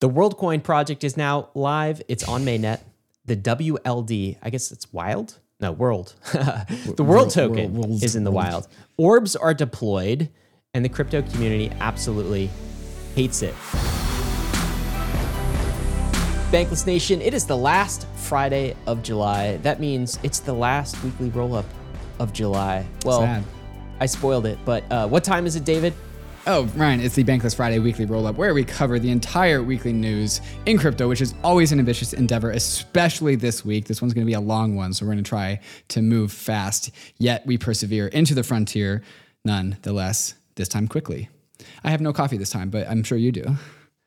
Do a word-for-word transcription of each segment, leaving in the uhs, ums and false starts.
The WorldCoin project is now live. It's on mainnet. The W L D, I guess it's wild? No, world. The world token world, world, is in the world. wild. Orbs are deployed, and the crypto community absolutely hates it. Bankless Nation, it is the last Friday of July. That means it's the last weekly roll-up of July. Well, sad. I spoiled it, but uh, what time is it, David? Oh, Ryan, it's the Bankless Friday Weekly Roll-Up, where we cover the entire weekly news in crypto, which is always an ambitious endeavor, especially this week. This one's going to be a long one, so we're going to try to move fast, yet we persevere into the frontier, nonetheless, this time quickly. I have no coffee this time, but I'm sure you do.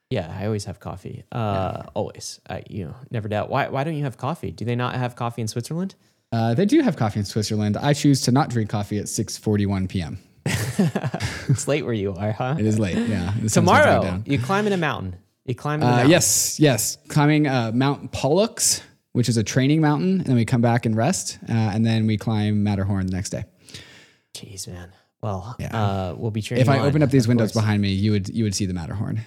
Yeah, I always have coffee. Uh, yeah. Always. I, you know, never doubt. Why, why don't you have coffee? Do they not have coffee in Switzerland? Uh, they do have coffee in Switzerland. I choose to not drink coffee at six forty-one p.m. It's late where you are, huh? It is late, yeah. Tomorrow, you climb in a mountain. You climb in a mountain. Uh, yes, yes. Climbing uh, Mount Pollux, which is a training mountain, and then we come back and rest, uh, and then we climb Matterhorn the next day. Jeez, man. Well, yeah. uh, we'll be training If I on, open up these windows course. behind me, you would you would see the Matterhorn.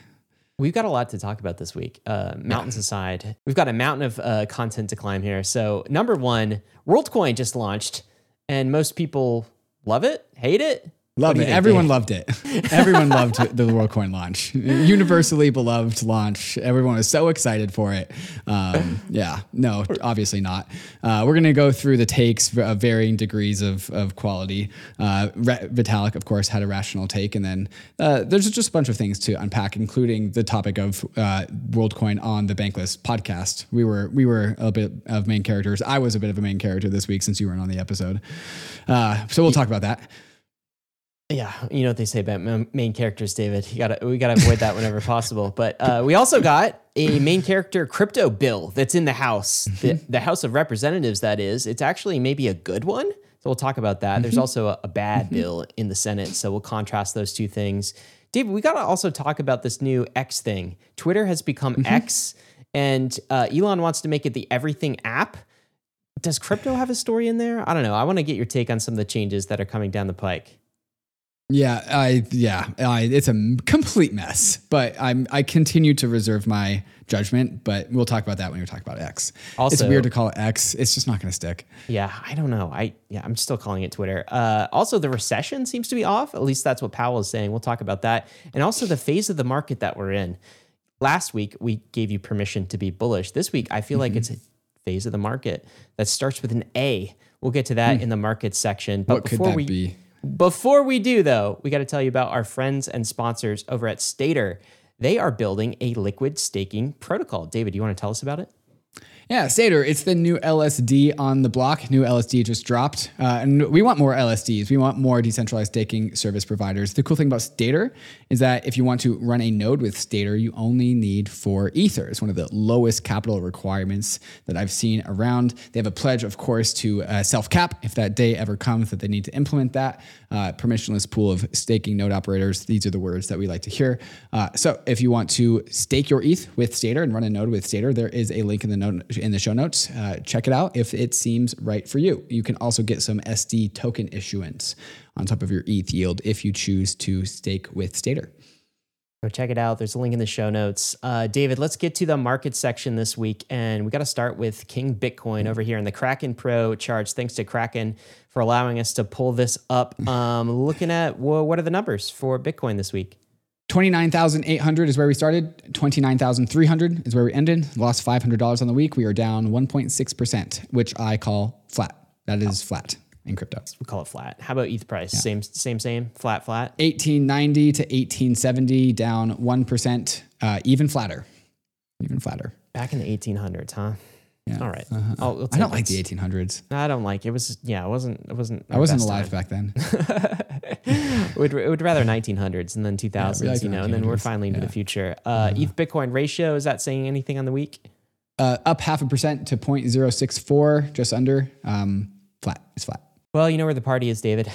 We've got a lot to talk about this week. Uh, mountains yeah. aside, we've got a mountain of uh, content to climb here. So number one, WorldCoin just launched, and most people love it, hate it. Love it. Everyone loved it. Everyone loved the WorldCoin launch. Universally beloved launch. Everyone was so excited for it. Um, yeah, no, obviously not. Uh, we're going to go through the takes of varying degrees of, of quality. Uh, Vitalik, of course, had a rational take. And then uh, there's just a bunch of things to unpack, including the topic of uh, WorldCoin on the Bankless podcast. We were we were a bit of main characters. I was a bit of a main character this week since you weren't on the episode. Uh, so we'll talk about that. Yeah, you know what they say about main characters, David. You gotta, we gotta avoid that whenever possible. But uh, we also got a main character crypto bill that's in the House, the, the House of Representatives, that is. It's actually maybe a good one, so we'll talk about that. Mm-hmm. There's also a, a bad mm-hmm. bill in the Senate, so we'll contrast those two things. David, we gotta also talk about this new X thing. Twitter has become mm-hmm. X, and uh, Elon wants to make it the everything app. Does crypto have a story in there? I don't know. I want to get your take on some of the changes that are coming down the pike. Yeah, I yeah, I, it's a complete mess, but I'm I continue to reserve my judgment, but we'll talk about that when we talk about X. Also, it's weird to call it X. It's just not going to stick. Yeah, I don't know. I yeah, I'm still calling it Twitter. Uh, also, the recession seems to be off. At least that's what Powell is saying. We'll talk about that. And also the phase of the market that we're in. Last week, we gave you permission to be bullish. This week, I feel mm-hmm. like it's a phase of the market that starts with an A. We'll get to that mm. in the market section. But what before could that we, be? Before we do, though, we got to tell you about our friends and sponsors over at Stater. They are building a liquid staking protocol. David, do you want to tell us about it? Yeah, Stater, it's the new L S D on the block. New L S D just dropped. Uh, and we want more L S Ds. We want more decentralized staking service providers. The cool thing about Stater is that if you want to run a node with Stater, you only need four Ether. It's one of the lowest capital requirements that I've seen around. They have a pledge, of course, to uh, self-cap if that day ever comes that they need to implement that. Uh, permissionless pool of staking node operators. These are the words that we like to hear. Uh, so if you want to stake your E T H with Stater and run a node with Stater, there is a link in the node in the show notes. Uh, check it out if it seems right for you. You can also get some S D token issuance on top of your E T H yield if you choose to stake with Stater. So check it out. There's a link in the show notes. Uh, David, let's get to the market section this week. And we got to start with King Bitcoin over here in the Kraken Pro charge. Thanks to Kraken for allowing us to pull this up. Um, looking at well, what are the numbers for Bitcoin this week? twenty-nine thousand eight hundred is where we started. twenty-nine thousand three hundred is where we ended. Lost five hundred dollars on the week. We are down one point six percent, which I call flat. That is oh. flat in crypto. We call it flat. How about E T H price? Yeah. Same, same, same. Flat, flat. eighteen ninety to eighteen seventy, down one percent. Uh, even flatter. Even flatter. Back in the eighteen hundreds, huh? Yeah. All right. Uh-huh. I'll, I'll I don't like the eighteen hundreds. I don't like it. Was yeah. It wasn't. It wasn't. I wasn't alive time. back then. We'd would rather nineteen hundreds and then two thousands, yeah, like you know, and then we're finally into yeah. the future. Uh, uh-huh. E T H Bitcoin ratio, is that saying anything on the week? Uh, up half a percent to zero point zero six four, just under. Um, flat. It's flat. Well, you know where the party is, David.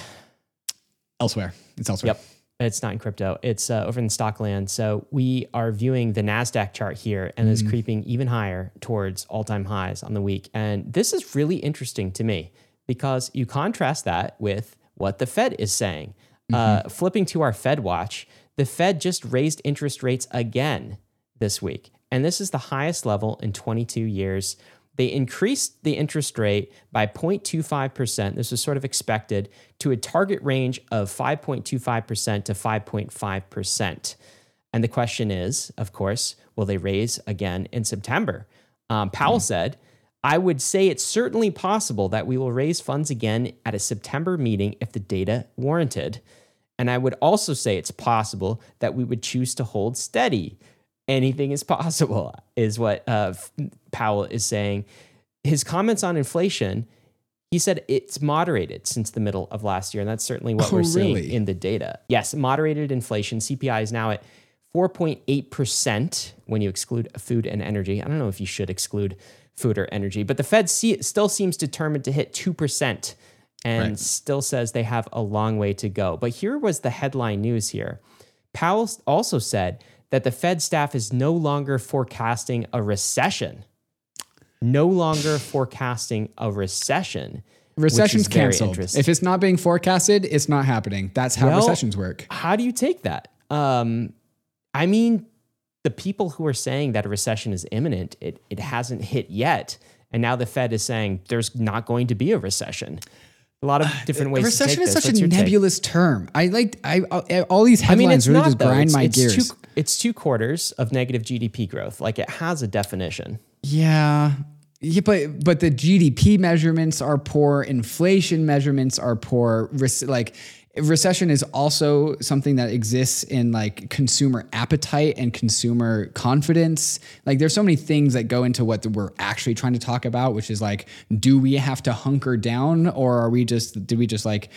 Elsewhere. It's elsewhere. Yep. It's not in crypto. It's uh, over in stock land. So we are viewing the NASDAQ chart here and mm. is creeping even higher towards all-time highs on the week. And this is really interesting to me because you contrast that with what the Fed is saying. Mm-hmm. Uh, flipping to our Fed watch, the Fed just raised interest rates again this week and this is the highest level in twenty-two years. They increased the interest rate by zero point two five percent. This was sort of expected, to a target range of five point two five percent to five point five percent. And the question is, of course, will they raise again in September? Um, Powell mm. said, I would say it's certainly possible that we will raise funds again at a September meeting if the data warranted. And I would also say it's possible that we would choose to hold steady. Anything is possible, is what uh, Powell is saying. His comments on inflation, he said it's moderated since the middle of last year, and that's certainly what oh, we're seeing really? in the data. Yes, moderated inflation. C P I is now at four point eight percent when you exclude food and energy. I don't know if you should exclude food or energy, but the Fed see, still seems determined to hit two percent and right. still says they have a long way to go. But here was the headline news here. Powell also said that the Fed staff is no longer forecasting a recession. No longer forecasting a recession. Recession's canceled. If it's not being forecasted, it's not happening. That's how well, recessions work. How do you take that? Um, I mean, the people who are saying that a recession is imminent, it, it hasn't hit yet. And now the Fed is saying there's not going to be a recession. A lot of different ways uh, to take this. Recession is such What's a nebulous take? term. I like I, I all these headlines I mean, it's really not, just though. grind it's, my it's gears. Two, it's two quarters of negative G D P growth. Like, it has a definition. Yeah. Yeah, but but the G D P measurements are poor. Inflation measurements are poor. Re- like recession is also something that exists in like consumer appetite and consumer confidence. Like, there's so many things that go into what we're actually trying to talk about, which is like, do we have to hunker down, or are we just did we just like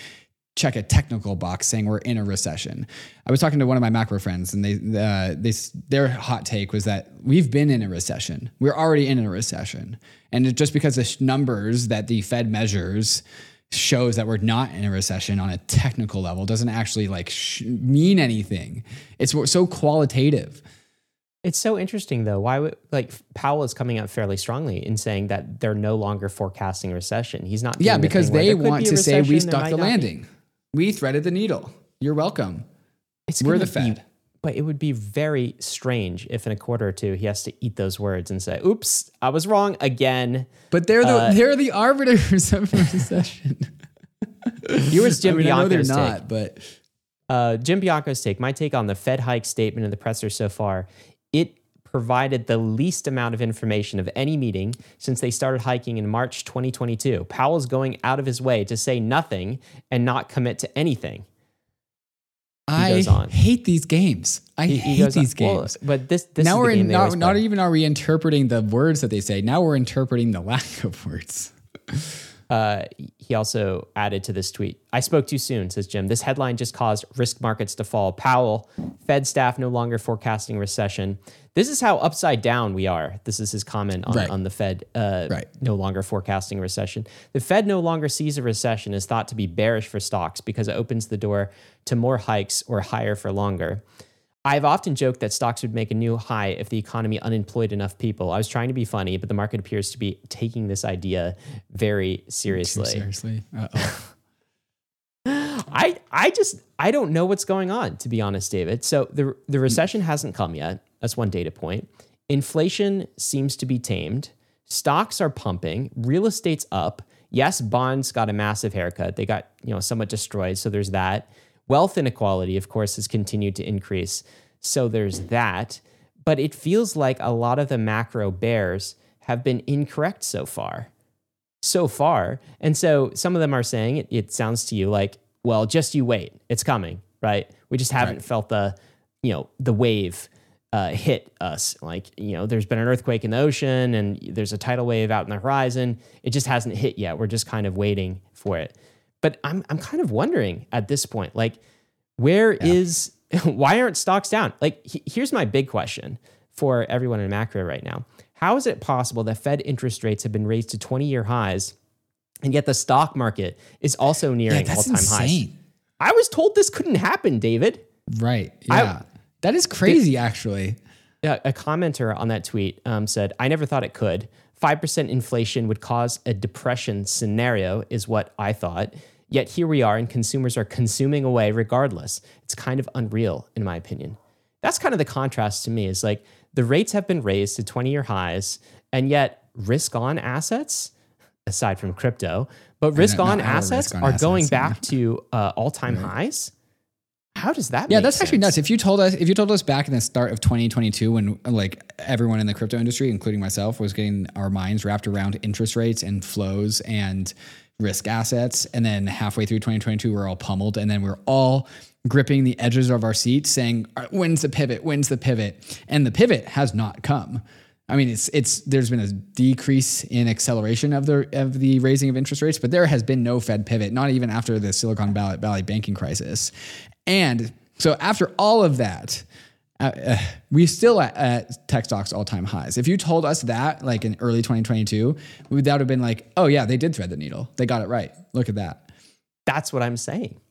check a technical box saying we're in a recession? I was talking to one of my macro friends, and they, uh, they, their hot take was that we've been in a recession. We're already in a recession. And it, just because the sh- numbers that the Fed measures shows that we're not in a recession on a technical level doesn't actually like sh- mean anything. It's so qualitative. It's so interesting though. Why would like Powell is coming out fairly strongly in saying that they're no longer forecasting a recession. He's not. Yeah, because they want to say we stuck the landing. Be. We threaded the needle. You're welcome. It's We're the Fed. Be, but it would be very strange if in a quarter or two he has to eat those words and say, oops, I was wrong again. But they're the, uh, they're the arbiters of recession. Here was Jim I mean, Bianco's I know they're not, take. But uh, Jim Bianco's take, my take on the Fed hike statement in the presser so far, it provided the least amount of information of any meeting since they started hiking in March twenty twenty-two. Powell's going out of his way to say nothing and not commit to anything. He I goes on. hate these games. I he, he hate these on. games. Well, but this, this now is we're the game in, not, not even are we interpreting the words that they say. Now we're interpreting the lack of words. Uh, he also added to this tweet, I spoke too soon, says Jim. This headline just caused risk markets to fall. Powell, Fed staff no longer forecasting recession. This is how upside down we are. This is his comment on, right. on the Fed uh, right. no longer forecasting recession. The Fed no longer sees a recession as thought to be bearish for stocks because it opens the door to more hikes or higher for longer. I've often joked that stocks would make a new high if the economy unemployed enough people. I was trying to be funny, but the market appears to be taking this idea very seriously. Seriously? Uh-oh. I I just, I don't know what's going on, to be honest, David. So the the recession hasn't come yet. That's one data point. Inflation seems to be tamed. Stocks are pumping. Real estate's up. Yes, bonds got a massive haircut. They got, you know, somewhat destroyed, so there's that. Wealth inequality, of course, has continued to increase. So there's that. But it feels like a lot of the macro bears have been incorrect so far. So far. And so some of them are saying, it, it sounds to you like, well, just you wait. It's coming, right? We just haven't right. felt the, you know, the wave uh, hit us. Like, you know, there's been an earthquake in the ocean and there's a tidal wave out in the horizon. It just hasn't hit yet. We're just kind of waiting for it. But I'm I'm kind of wondering at this point, like, where yeah. is, why aren't stocks down? Like, he, here's my big question for everyone in macro right now. How is it possible that Fed interest rates have been raised to twenty-year highs, and yet the stock market is also nearing yeah, all-time insane. highs? I was told this couldn't happen, David. Right. Yeah. I, that is crazy, the, actually. A, a commenter on that tweet um, said, I never thought it could. five percent inflation would cause a depression scenario is what I thought. Yet here we are, and consumers are consuming away regardless. It's kind of unreal, in my opinion. That's kind of the contrast to me. Is like The rates have been raised to twenty-year highs, and yet risk-on assets, aside from crypto, but risk-on assets risk on are assets, going yeah. back to uh, all-time right. highs. How does that? Yeah, make that's sense? Actually nuts. If you told us, if you told us back in the start of twenty twenty-two, when like everyone in the crypto industry, including myself, was getting our minds wrapped around interest rates and flows and risk assets, and then halfway through twenty twenty-two, we're all pummeled, and then we're all gripping the edges of our seats, saying, "When's the pivot? When's the pivot?" And the pivot has not come. I mean, it's it's there's been a decrease in acceleration of the of the raising of interest rates, but there has been no Fed pivot, not even after the Silicon Valley, Valley banking crisis. And so after all of that, uh, uh, we still at, at tech stocks all-time highs. If you told us that like in early twenty twenty-two, we, that would have been like, oh yeah, they did thread the needle. They got it right. Look at that. That's what I'm saying.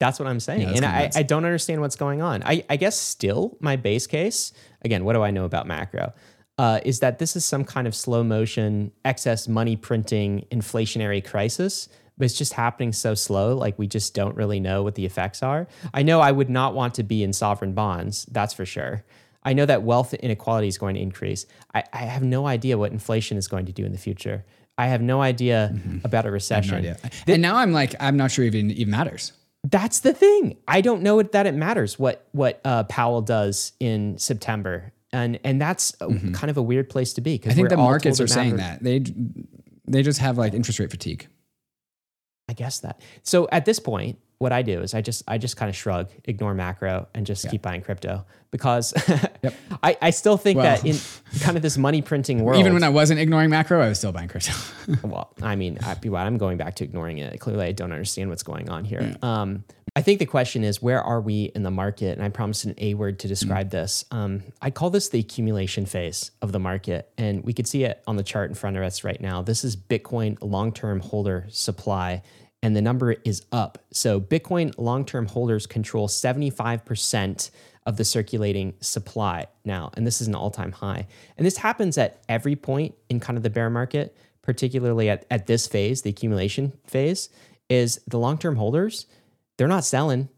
That's what I'm saying. Yeah, and I, I don't understand what's going on. I, I guess still my base case, again, what do I know about macro? Uh, is that this is some kind of slow motion, excess money printing, inflationary crisis. But it's just happening so slow, like we just don't really know what the effects are. I know I would not want to be in sovereign bonds, that's for sure. I know that wealth inequality is going to increase. I, I have no idea what inflation is going to do in the future. I have no idea mm-hmm. about a recession. I have no idea. Th- and now I'm like, I'm not sure even even matters. That's the thing. I don't know that it matters what what uh, Powell does in September, and and that's mm-hmm. kind of a weird place to be. Because I think the markets are saying that they they just have like interest rate fatigue. I guess that. So at this point, what I do is I just I just kind of shrug, ignore macro, and just yeah. keep buying crypto because yep. I, I still think well, that in kind of this money printing world. Even when I wasn't ignoring macro, I was still buying crypto. Well, I mean, I, I'm going back to ignoring it. Clearly, I don't understand what's going on here. Mm. Um, I think the question is, where are we in the market? And I promised an A word to describe mm. this. Um, I call this the accumulation phase of the market. And we could see it on the chart in front of us right now. This is Bitcoin long-term holder supply. And the number is up. So Bitcoin long-term holders control seventy-five percent of the circulating supply now. And this is an all-time high. And this happens at every point in kind of the bear market, particularly at, at this phase, the accumulation phase, is the long-term holders, they're not selling.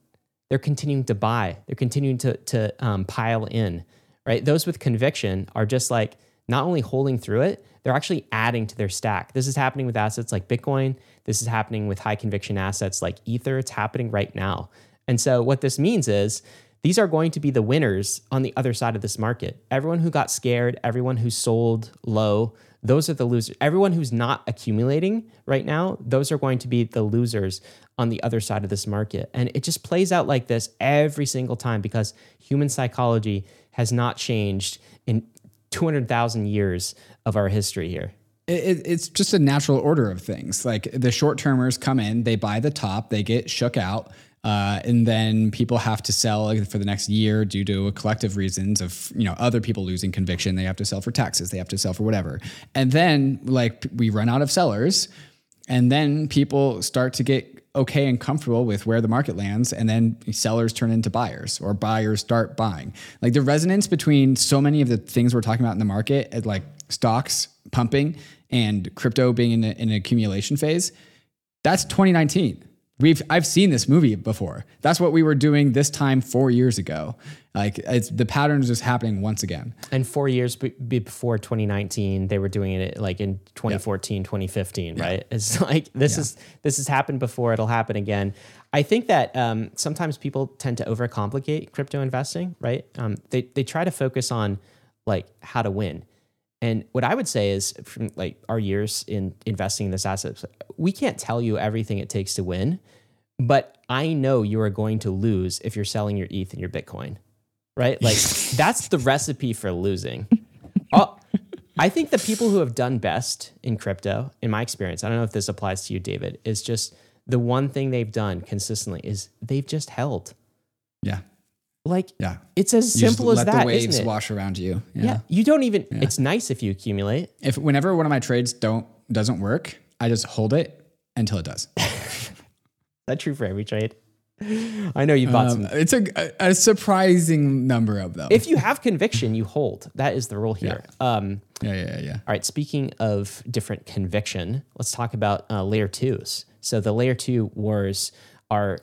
They're continuing to buy. They're continuing to, to um, pile in, right? Those with conviction are just like not only holding through it, they're actually adding to their stack. This is happening with assets like Bitcoin. This is happening with high conviction assets like Ether. It's happening right now. And so what this means is these are going to be the winners on the other side of this market. Everyone who got scared, everyone who sold low, those are the losers. Everyone who's not accumulating right now, those are going to be the losers on the other side of this market. And it just plays out like this every single time because human psychology has not changed in two hundred thousand years of our history here. It, it's just a natural order of things. Like the short-termers come in, they buy the top, they get shook out, uh, and then people have to sell for the next year due to a collective reasons of, you know, other people losing conviction. They have to sell for taxes, they have to sell for whatever. And then like we run out of sellers and then people start to get okay and comfortable with where the market lands, and then sellers turn into buyers or buyers start buying. Like the resonance between so many of the things we're talking about in the market, like stocks pumping and crypto being in, a, in an accumulation phase, that's twenty nineteen. We've I've seen this movie before. That's what we were doing this time four years ago. Like it's, the pattern is just happening once again. And four years b- before twenty nineteen, they were doing it like in twenty fourteen, yep. twenty fifteen, right? Yep. It's like this yeah. is this has happened before. It'll happen again. I think that um, sometimes people tend to overcomplicate crypto investing, right? Um, they they try to focus on like how to win. And what I would say is from like our years in investing in this asset, we can't tell you everything it takes to win, but I know you are going to lose if you're selling your E T H and your Bitcoin, right? Like that's the recipe for losing. Oh, I think the people who have done best in crypto, in my experience, I don't know if this applies to you, David, is just the one thing they've done consistently is they've just held. Yeah. Like yeah. it's as you simple as that, isn't it? Let the waves wash around you. Yeah. yeah. You don't even, yeah. it's nice if you accumulate. If whenever one of my trades don't, doesn't work, I just hold it until it does. Is that true for every trade? I know you bought um, some. It's a, a, a surprising number of them. If you have conviction, you hold. That is the rule here. Yeah. Um, yeah, yeah, yeah, yeah. All right. Speaking of different conviction, let's talk about uh, layer twos. So the layer two wars are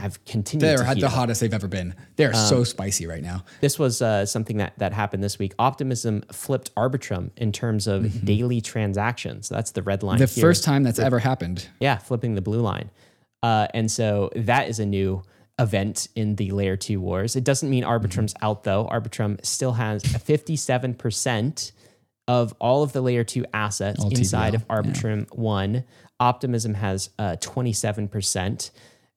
I've continued They're to hear. They're the hottest they've ever been. They're um, so spicy right now. This was uh, something that, that happened this week. Optimism flipped Arbitrum in terms of mm-hmm. daily transactions. That's the red line. The here. First time that's Flip. ever happened. Yeah, flipping the blue line. Uh, and so that is a new event in the layer two wars. It doesn't mean Arbitrum's mm-hmm. out though. Arbitrum still has fifty-seven percent of all of the layer two assets all inside T V L. Of Arbitrum yeah. one. Optimism has uh, twenty-seven percent.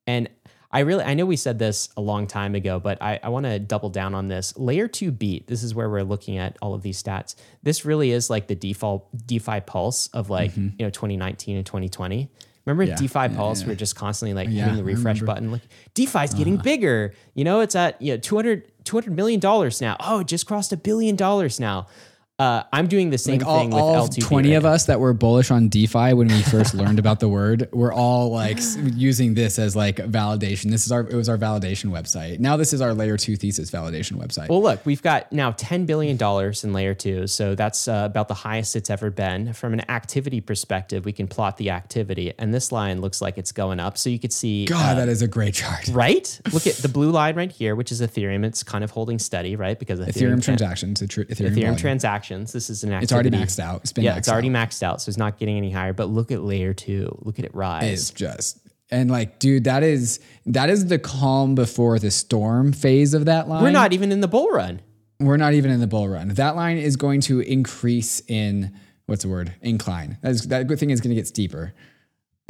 And I really, I know we said this a long time ago, but I, I want to double down on this. Layer two beat, this is where we're looking at all of these stats. This really is like the default DeFi pulse of like, mm-hmm. you know, twenty nineteen and twenty twenty. Remember yeah. DeFi yeah, pulse, yeah. we're just constantly like hitting yeah, the refresh button. Like DeFi's uh-huh. getting bigger. You know, it's at, you know, two hundred, two hundred million dollars now. Oh, it just crossed a billion dollars now. Uh, I'm doing the same like all, thing with all L T V. twenty right of now. Us that were bullish on DeFi when we first learned about the word, we're all like using this as like validation. This is our, it was our validation website. Now this is our layer two thesis validation website. Well, look, we've got now ten billion dollars in layer two. So that's uh, about the highest it's ever been. From an activity perspective, we can plot the activity. And this line looks like it's going up. So you could see. God, uh, that is a great chart. Right? Look at the blue line right here, which is Ethereum. It's kind of holding steady, right? Because Ethereum, Ethereum transactions. Tr- Ethereum, Ethereum transactions. This is an activity. It's already maxed out. It's been yeah, maxed it's already out. maxed out. So it's not getting any higher. But look at layer two. Look at it rise. It's just and like, dude, that is that is the calm before the storm phase of that line. We're not even in the bull run. We're not even in the bull run. That line is going to increase in what's the word? Incline. That, is, that good thing is going to get steeper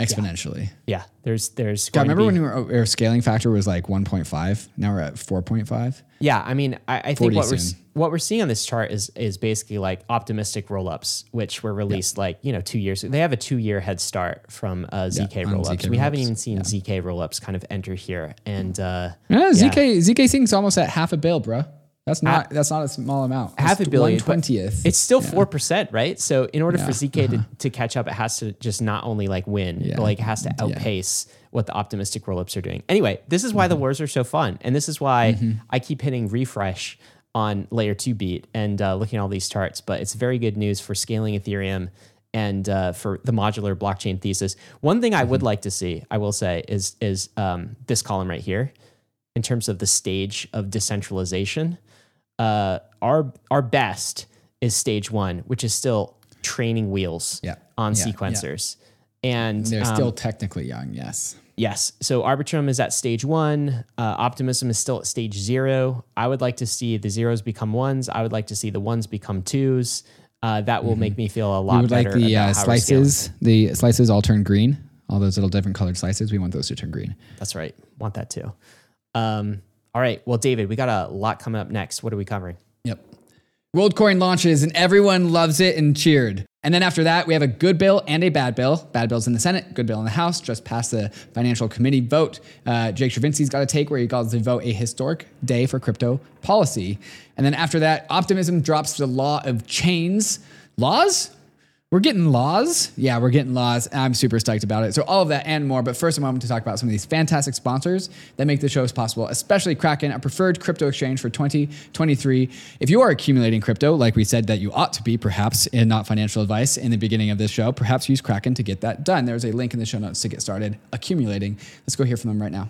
exponentially. Yeah. yeah. There's there's. God, remember be, when we our scaling factor was like one point five. Now we're at four point five. Yeah, I mean, I, I think what soon. we're. What we're seeing on this chart is is basically like optimistic rollups, which were released yeah. like, you know, two years. They have a two year head start from uh, Z K yeah, rollups. We roll-ups. haven't even seen yeah. Z K rollups kind of enter here. And uh, yeah, Z K yeah. Z K Sync's almost at half a bill, bro. That's not half, that's not a small amount. Half a billion, one twentieth. It's still four yeah. percent, right? So in order yeah. for Z K uh-huh. to, to catch up, it has to just not only like win, yeah. but like it has to outpace. Yeah. what the optimistic rollups are doing. Anyway, this is why mm-hmm. the wars are so fun. And this is why mm-hmm. I keep hitting refresh on layer two beat and uh, looking at all these charts, but it's very good news for scaling Ethereum and uh, for the modular blockchain thesis. One thing I mm-hmm. would like to see, I will say, is, is um, this column right here in terms of the stage of decentralization. Uh, our, our best is stage one, which is still training wheels yeah. on yeah. sequencers. Yeah. And they're um, still technically young. Yes. Yes. So Arbitrum is at stage one. Uh, Optimism is still at stage zero. I would like to see the zeros become ones. I would like to see the ones become twos. Uh, that will mm-hmm. make me feel a lot better. We would better like the uh, slices. The slices all turn green. All those little different colored slices. We want those to turn green. That's right. Want that too. Um, all right. Well, David, we got a lot coming up next. What are we covering? Yep. Worldcoin launches and everyone loves it and cheered. And then after that, we have a good bill and a bad bill. Bad bill's in the Senate, good bill in the House, just passed the financial committee vote. Uh, Jake Stravinsky's got a take where he calls the vote a historic day for crypto policy. And then after that, Optimism drops the law of chains. Laws? We're getting laws. Yeah, we're getting laws. I'm super stoked about it. So all of that and more. But first, a moment to talk about some of these fantastic sponsors that make the shows possible, especially Kraken, a preferred crypto exchange for twenty twenty-three. If you are accumulating crypto, like we said that you ought to be, perhaps, and not financial advice in the beginning of this show, perhaps use Kraken to get that done. There's a link in the show notes to get started accumulating. Let's go hear from them right now.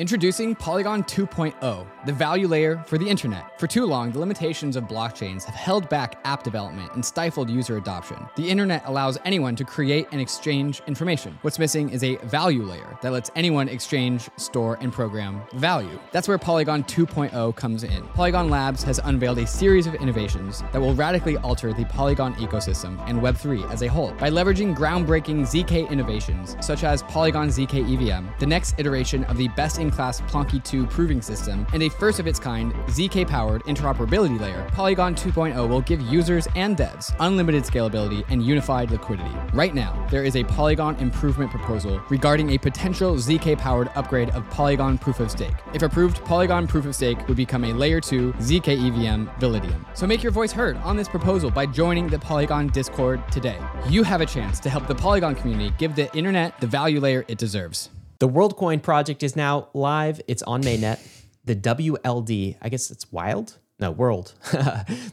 Introducing Polygon two point oh, the value layer for the internet. For too long, the limitations of blockchains have held back app development and stifled user adoption. The internet allows anyone to create and exchange information. What's missing is a value layer that lets anyone exchange, store, and program value. That's where Polygon two point oh comes in. Polygon Labs has unveiled a series of innovations that will radically alter the Polygon ecosystem and Web three as a whole. By leveraging groundbreaking Z K innovations, such as Polygon Z K E V M, the next iteration of the best in best-in-class Plonky two proving system and a first-of-its-kind Z K-powered interoperability layer, Polygon two point oh will give users and devs unlimited scalability and unified liquidity. Right now, there is a Polygon improvement proposal regarding a potential Z K-powered upgrade of Polygon Proof-of-Stake. If approved, Polygon Proof-of-Stake would become a Layer two Z K E V M Validium. So make your voice heard on this proposal by joining the Polygon Discord today. You have a chance to help the Polygon community give the internet the value layer it deserves. The WorldCoin project is now live. It's on mainnet. The W L D, I guess it's wild? No, world.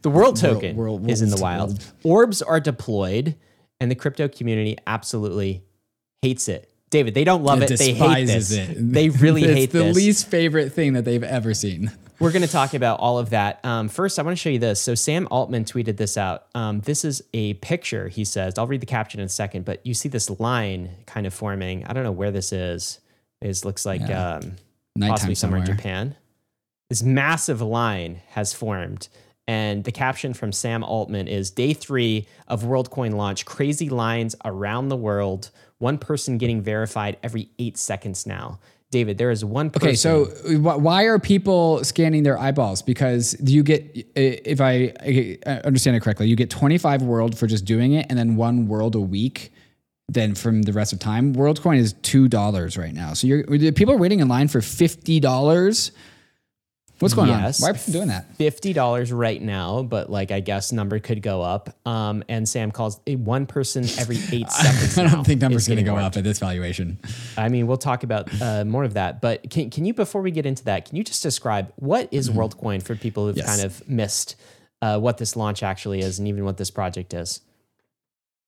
The world token world, world, world, is in the wild. World. Orbs are deployed, and the crypto community absolutely hates it. David, they don't love it. it. They hate this. It. They really it's hate the this. It's the least favorite thing that they've ever seen. We're going to talk about all of that. Um, first, I want to show you this. So Sam Altman tweeted this out. Um, this is a picture, he says. I'll read the caption in a second, but you see this line kind of forming. I don't know where this is. It looks like yeah. um, possibly somewhere, somewhere in Japan. This massive line has formed. And the caption from Sam Altman is, day three of WorldCoin launch, crazy lines around the world. One person getting verified every eight seconds now. David, there is one person. Okay, so why are people scanning their eyeballs? Because you get, if I understand it correctly, you get twenty-five world for just doing it and then one world a week. Then from the rest of time, WorldCoin is two dollars right now. So you're people are waiting in line for fifty dollars. What's going yes, on? Why are people doing that? fifty dollars right now, but like I guess number could go up. Um, and Sam calls it one person every eight seconds. I don't now think number's going to go up at this valuation. I mean, we'll talk about uh, more of that. But can can you, before we get into that, can you just describe what is mm-hmm. WorldCoin for people who've yes. kind of missed uh, what this launch actually is and even what this project is?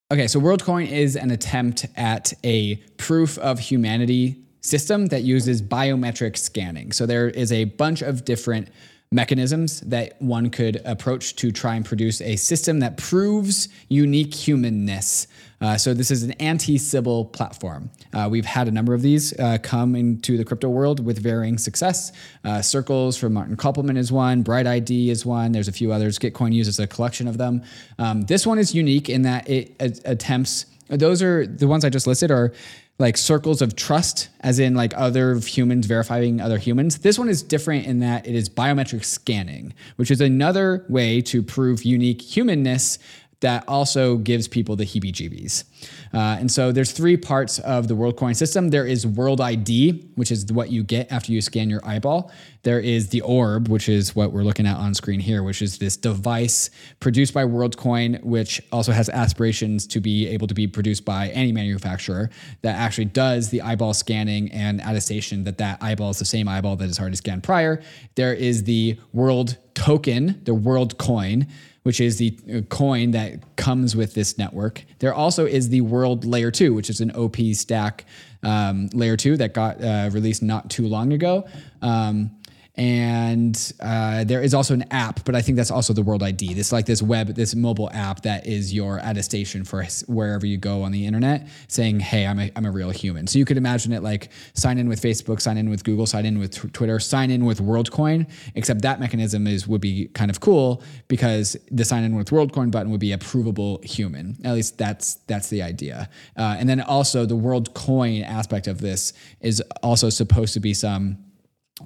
Okay, so WorldCoin is an attempt at a proof of humanity system that uses biometric scanning. So there is a bunch of different mechanisms that one could approach to try and produce a system that proves unique humanness. Uh, so this is an anti-Sybil platform. Uh, we've had a number of these uh, come into the crypto world with varying success. Uh, Circles from Martin Koppelman is one. Bright I D is one. There's a few others. Gitcoin uses a collection of them. Um, this one is unique in that it uh, attempts... Those are the ones I just listed are like circles of trust, as in like other humans verifying other humans. This one is different in that it is biometric scanning, which is another way to prove unique humanness that also gives people the heebie-jeebies. Uh, and so there's three parts of the WorldCoin system. There is World I D, which is what you get after you scan your eyeball. There is the orb, which is what we're looking at on screen here, which is this device produced by WorldCoin, which also has aspirations to be able to be produced by any manufacturer that actually does the eyeball scanning and attestation that that eyeball is the same eyeball that is hard to scan prior. There is the World Token, the WorldCoin, which is the coin that comes with this network. There also is the World Layer two, which is an O P stack um, Layer two that got uh, released not too long ago. Um, and uh, there is also an app, but I think that's also the World I D. This like this web, this mobile app that is your attestation for wherever you go on the internet saying, hey, I'm a, I'm a real human. So you could imagine it like sign in with Facebook, sign in with Google, sign in with t- Twitter, sign in with WorldCoin, except that mechanism is would be kind of cool because the sign in with WorldCoin button would be a provable human. At least that's that's the idea. Uh, and then also the WorldCoin aspect of this is also supposed to be some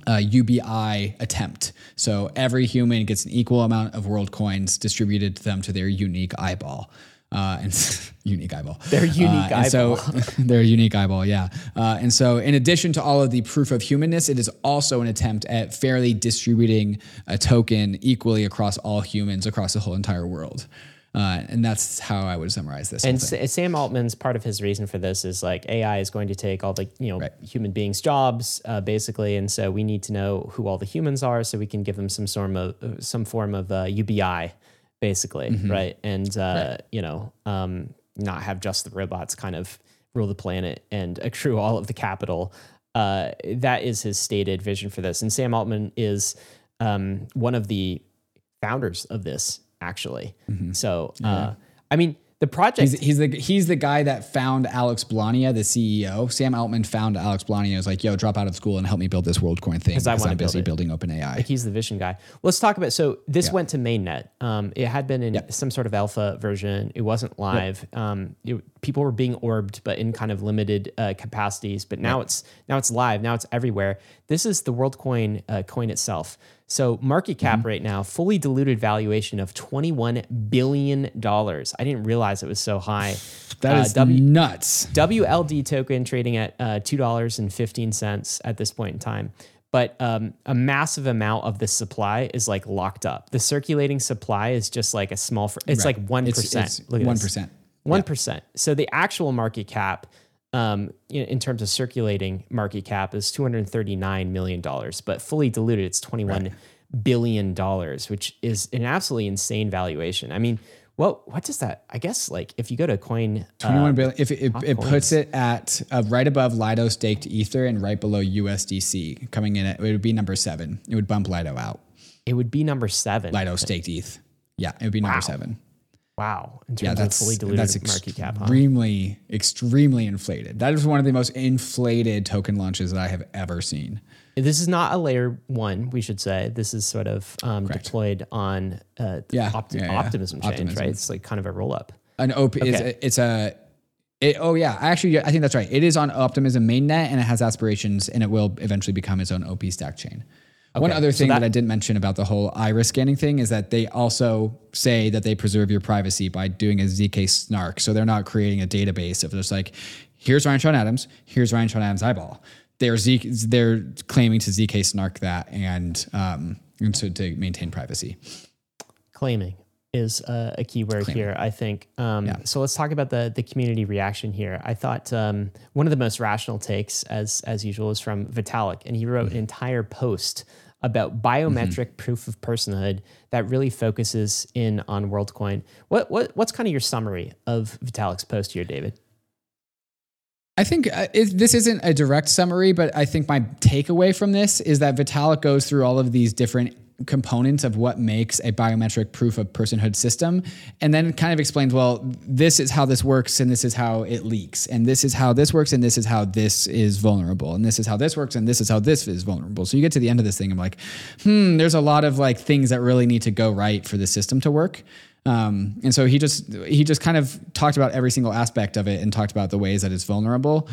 Uh, U B I attempt. So every human gets an equal amount of world coins distributed to them to their unique eyeball. Uh, and unique eyeball. Their unique uh, eyeball. So their unique eyeball, yeah. Uh, and so in addition to all of the proof of humanness, it is also an attempt at fairly distributing a token equally across all humans across the whole entire world. Uh, and that's how I would summarize this. And S- Sam Altman's part of his reason for this is like A I is going to take all the you know right. human beings' jobs uh, basically, and so we need to know who all the humans are so we can give them some sort of some form of uh, U B I basically, mm-hmm. right? And uh, right. you know, um, not have just the robots kind of rule the planet and accrue all of the capital. Uh, that is his stated vision for this. And Sam Altman is um, one of the founders of this. Actually, mm-hmm. so uh, yeah. I mean, the project. He's, he's the he's the guy that found Alex Blania, the C E O. Sam Altman found Alex Blania. He was like, "Yo, drop out of school and help me build this WorldCoin thing because I'm build busy it. building OpenAI." Like he's the vision guy. Let's talk about. So this yeah. went to mainnet. Um, it had been in yep. some sort of alpha version. It wasn't live. Yep. Um, it, people were being orbed, but in kind of limited uh, capacities. But now it's now it's live. Now it's everywhere. This is the WorldCoin uh, coin itself. So market cap mm-hmm. right now, fully diluted valuation of twenty-one billion dollars. I didn't realize it was so high. That uh, is w- nuts. W L D token trading at uh, two dollars and fifteen cents at this point in time. But um, a massive amount of the supply is like locked up. The circulating supply is just like a small, fr- it's right. like one percent. It's, it's one percent. one percent. Yeah. So the actual market cap, um, in terms of circulating market cap, is two hundred thirty-nine million dollars, but fully diluted, it's twenty-one right. billion dollars, which is an absolutely insane valuation. I mean, well, what does that, I guess, like if you go to coin, twenty-one uh, billion, if it, it, it puts it at uh, right above Lido staked Ether and right below U S D C coming in, at, it would be number seven. It would bump Lido out. It would be number seven. Lido staked E T H. Yeah. It would be number wow. seven. Wow. In terms yeah, that's, of fully diluted that's ex- market cap. Huh? Extremely, extremely inflated. That is one of the most inflated token launches that I have ever seen. This is not a layer one, we should say. This is sort of um, deployed on uh, the yeah, opti- yeah, yeah. Optimism chain, Optimism. right? It's like kind of a roll up. An O P, okay. is, it's a, it, oh yeah, actually, I think that's right. It is on Optimism mainnet and it has aspirations and it will eventually become its own O P stack chain. Okay. One other thing so that, that I didn't mention about the whole iris scanning thing is that they also say that they preserve your privacy by doing a Z K snark. So they're not creating a database of just like, here's Ryan Sean Adams, here's Ryan Sean Adams' eyeball. They're Z, they're claiming to Z K snark that and um and so to maintain privacy. Claiming is a, a key word here, I think. Um, yeah. So let's talk about the the community reaction here. I thought um, one of the most rational takes, as as usual, is from Vitalik, and he wrote mm-hmm. an entire post about biometric mm-hmm. proof of personhood that really focuses in on WorldCoin. What what what's kind of your summary of Vitalik's post here, David? I think uh, it, this isn't a direct summary, but I think my takeaway from this is that Vitalik goes through all of these different components of what makes a biometric proof of personhood system, and then kind of explains, well, this is how this works, and this is how it leaks, and this is how this works, and this is how this is vulnerable, and this is how this works, and this is how this is vulnerable. So you get to the end of this thing, I'm like, hmm, there's a lot of like things that really need to go right for the system to work. Um, and so he just he just kind of talked about every single aspect of it and talked about the ways that it's vulnerable.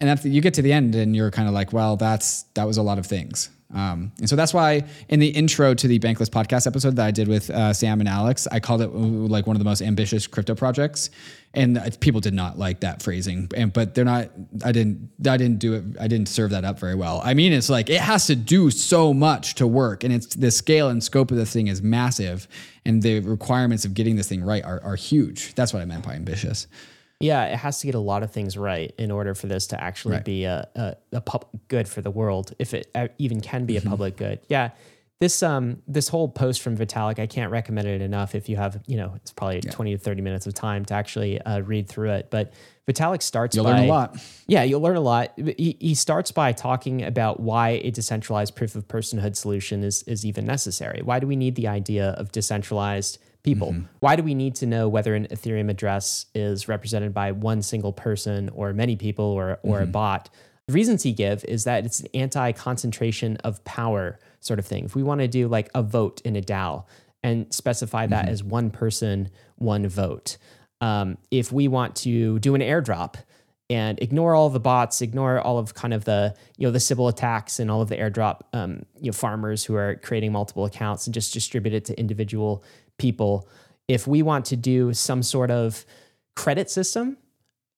And that's, you get to the end and you're kind of like, well, that's that was a lot of things. Um, and so that's why in the intro to the Bankless podcast episode that I did with uh, Sam and Alex, I called it like one of the most ambitious crypto projects, and people did not like that phrasing. And but they're not. I didn't. I didn't do it. I didn't serve that up very well. I mean, it's like it has to do so much to work, and it's the scale and scope of the thing is massive, and the requirements of getting this thing right are are huge. That's what I meant by ambitious. Yeah, it has to get a lot of things right in order for this to actually right. be a, a, a public good for the world, if it even can be mm-hmm. a public good. Yeah, this um this whole post from Vitalik, I can't recommend it enough if you have, you know, it's probably yeah. twenty to thirty minutes of time to actually uh, read through it. But Vitalik starts you'll by- You'll learn a lot. Yeah, you'll learn a lot. He, he starts by talking about why a decentralized proof of personhood solution is is even necessary. Why do we need the idea of decentralized people? Mm-hmm. Why do we need to know whether an Ethereum address is represented by one single person or many people or, or mm-hmm. a bot? The reasons he gives is that it's an anti-concentration of power sort of thing. If we want to do like a vote in a DAO and specify that mm-hmm. as one person, one vote. Um, if we want to do an airdrop and ignore all the bots, ignore all of kind of the, you know, the Sybil attacks and all of the airdrop um, you know, farmers who are creating multiple accounts and just distribute it to individual people. If we want to do some sort of credit system,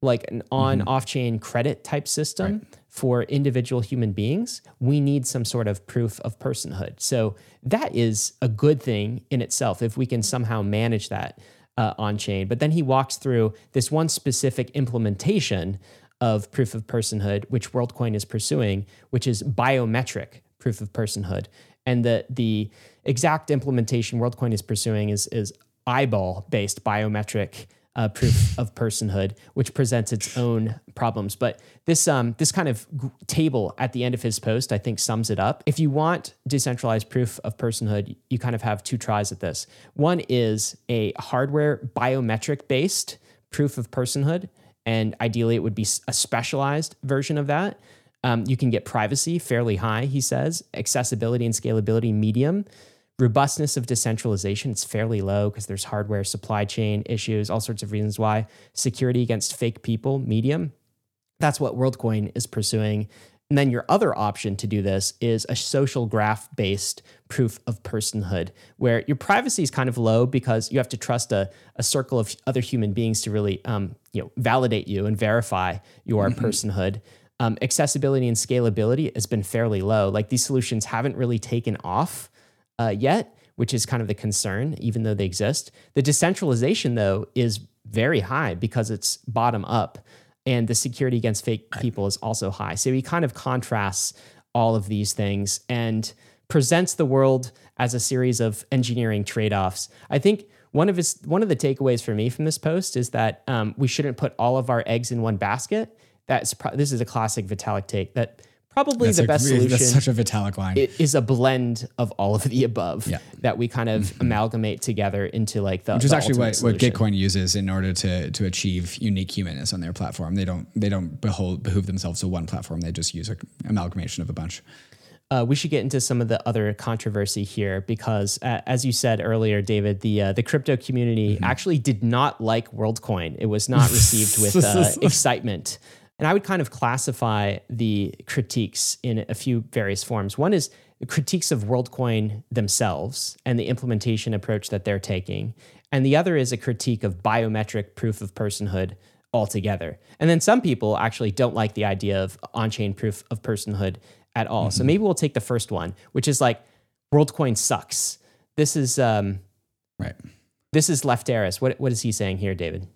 like an on mm-hmm. off chain credit type system right. for individual human beings, we need some sort of proof of personhood. So that is a good thing in itself if we can somehow manage that uh, on chain. But then he walks through this one specific implementation of proof of personhood, which WorldCoin is pursuing, which is biometric proof of personhood. And the the exact implementation WorldCoin is pursuing is is eyeball-based biometric uh, proof of personhood, which presents its own problems. But this um this kind of g- table at the end of his post, I think, sums it up. If you want decentralized proof of personhood, you kind of have two tries at this. One is a hardware biometric-based proof of personhood, and ideally it would be a specialized version of that. Um, you can get privacy fairly high, he says, accessibility and scalability medium, Robustness of decentralization, it's fairly low because there's hardware, supply chain issues, all sorts of reasons why. Security against fake people, medium. That's what WorldCoin is pursuing. And then your other option to do this is a social graph-based proof of personhood, where your privacy is kind of low because you have to trust a, a circle of other human beings to really um, you know, validate you and verify your personhood. Um, accessibility and scalability has been fairly low. Like, these solutions haven't really taken off uh, yet, which is kind of the concern, even though they exist. The decentralization, though, is very high because it's bottom up. And the security against fake people is also high. So he kind of contrasts all of these things and presents the world as a series of engineering trade-offs. I think one of his one of the takeaways for me from this post is that um, we shouldn't put all of our eggs in one basket. That's pro- this is a classic Vitalik take. That probably that's the a, best solution. That's such a Vitalik line. It is a blend of all of the above yeah. that we kind of mm-hmm. amalgamate together into like the, which is the actually what, what Gitcoin uses in order to to achieve unique humanness on their platform. They don't they don't behold, behoove themselves to one platform. They just use an amalgamation of a bunch. Uh, we should get into some of the other controversy here because, uh, as you said earlier, David, the uh, the crypto community mm-hmm. actually did not like WorldCoin. It was not received with uh, excitement. And I would kind of classify the critiques in a few various forms. One is critiques of WorldCoin themselves and the implementation approach that they're taking. And the other is a critique of biometric proof of personhood altogether. And then some people actually don't like the idea of on-chain proof of personhood at all. Mm-hmm. So maybe we'll take the first one, which is like, WorldCoin sucks. This is um, right. This is Lefteris. What what is he saying here, David?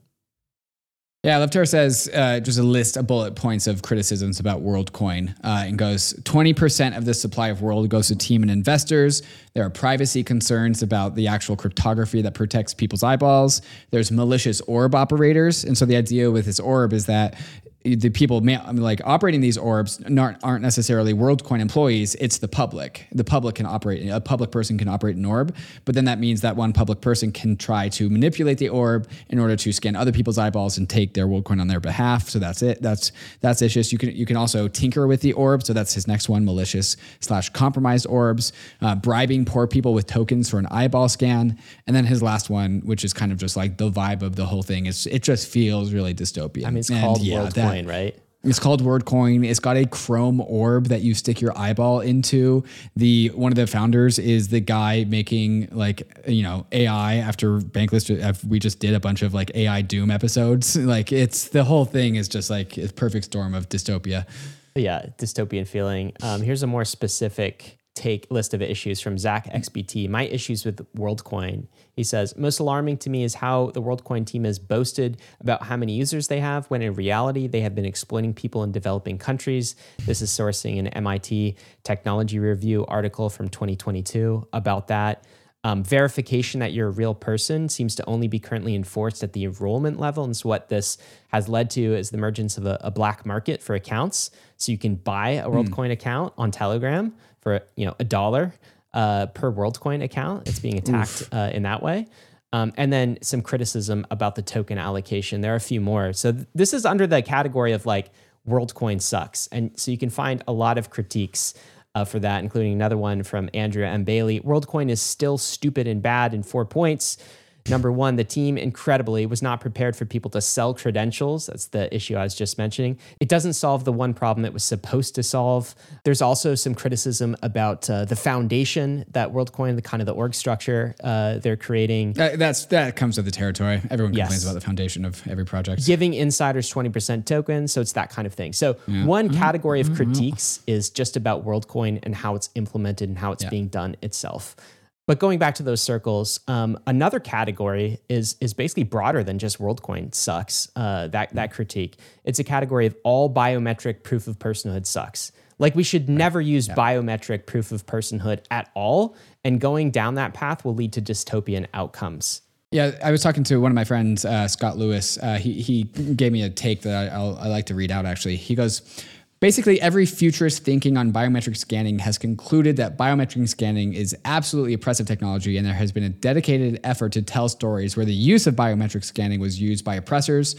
Yeah, Lefter says uh, just a list of bullet points of criticisms about WorldCoin uh, and goes, twenty percent of the supply of World goes to team and investors. There are privacy concerns about the actual cryptography that protects people's eyeballs. There's malicious orb operators. And so the idea with this orb is that the people may, I mean, like operating these orbs aren't, aren't necessarily WorldCoin employees. It's the public. The public can operate. A public person can operate an orb, but then that means that one public person can try to manipulate the orb in order to scan other people's eyeballs and take their WorldCoin on their behalf. So that's it. That's that's issues. You can you can also tinker with the orb. So that's his next one: malicious slash compromised orbs, uh, bribing poor people with tokens for an eyeball scan, and then his last one, which is kind of just like the vibe of the whole thing. It's it just feels really dystopian. I mean, it's and called yeah, WorldCoin. That, right? It's called WorldCoin. It's got a chrome orb that you stick your eyeball into. The one of the founders is the guy making like, you know, A I after Bankless. We just did a bunch of like A I doom episodes. Like it's the whole thing is just like a perfect storm of dystopia. Yeah, dystopian feeling. Um, here's a more specific take list of issues from Zach X B T. My issues with WorldCoin. He says, most alarming to me is how the WorldCoin team has boasted about how many users they have, when in reality, they have been exploiting people in developing countries. This is sourcing an M I T Technology Review article from twenty twenty-two about that. Um, verification that you're a real person seems to only be currently enforced at the enrollment level. And so what this has led to is the emergence of a, a black market for accounts. So you can buy a WorldCoin mm. account on Telegram for, you know, a dollar uh, per WorldCoin account. It's being attacked uh, in that way. Um, and then some criticism about the token allocation. There are a few more. So th- this is under the category of like WorldCoin sucks. And so you can find a lot of critiques uh, for that, including another one from Andrea M. Bailey. WorldCoin is still stupid and bad in four points. Number one, the team incredibly was not prepared for people to sell credentials. That's the issue I was just mentioning. It doesn't solve the one problem it was supposed to solve. There's also some criticism about uh, the foundation that WorldCoin, the kind of the org structure uh, they're creating. That, that's that comes with the territory. Everyone complains yes. about the foundation of every project. Giving insiders twenty percent tokens, so it's that kind of thing. So yeah. one mm-hmm. category of mm-hmm. critiques is just about WorldCoin and how it's implemented and how it's yeah. being done itself. But going back to those circles, um, another category is is basically broader than just WorldCoin sucks, uh, that, that critique. It's a category of all biometric proof of personhood sucks. Like we should never use yeah. biometric proof of personhood at all. And going down that path will lead to dystopian outcomes. Yeah, I was talking to one of my friends, uh, Scott Lewis. Uh, he, he gave me a take that I, I'll, I like to read out, actually. He goes, basically, every futurist thinking on biometric scanning has concluded that biometric scanning is absolutely oppressive technology, and there has been a dedicated effort to tell stories where the use of biometric scanning was used by oppressors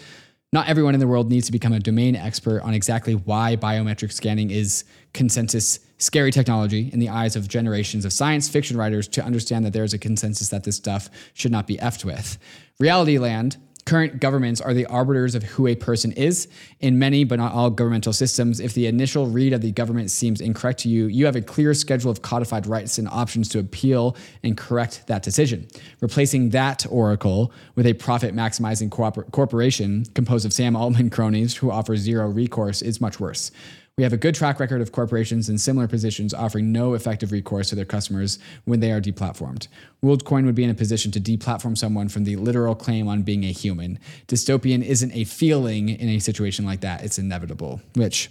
Not everyone in the world needs to become a domain expert on exactly why biometric scanning is consensus scary technology in the eyes of generations of science fiction writers to understand that there is a consensus that this stuff should not be effed with. Reality land, current governments are the arbiters of who a person is. In many, but not all, governmental systems, if the initial read of the government seems incorrect to you, you have a clear schedule of codified rights and options to appeal and correct that decision. Replacing that oracle with a profit-maximizing corpor- corporation composed of Sam Altman cronies who offer zero recourse is much worse. We have a good track record of corporations in similar positions offering no effective recourse to their customers when they are deplatformed. Worldcoin would be in a position to deplatform someone from the literal claim on being a human. Dystopian isn't a feeling in a situation like that. It's inevitable, which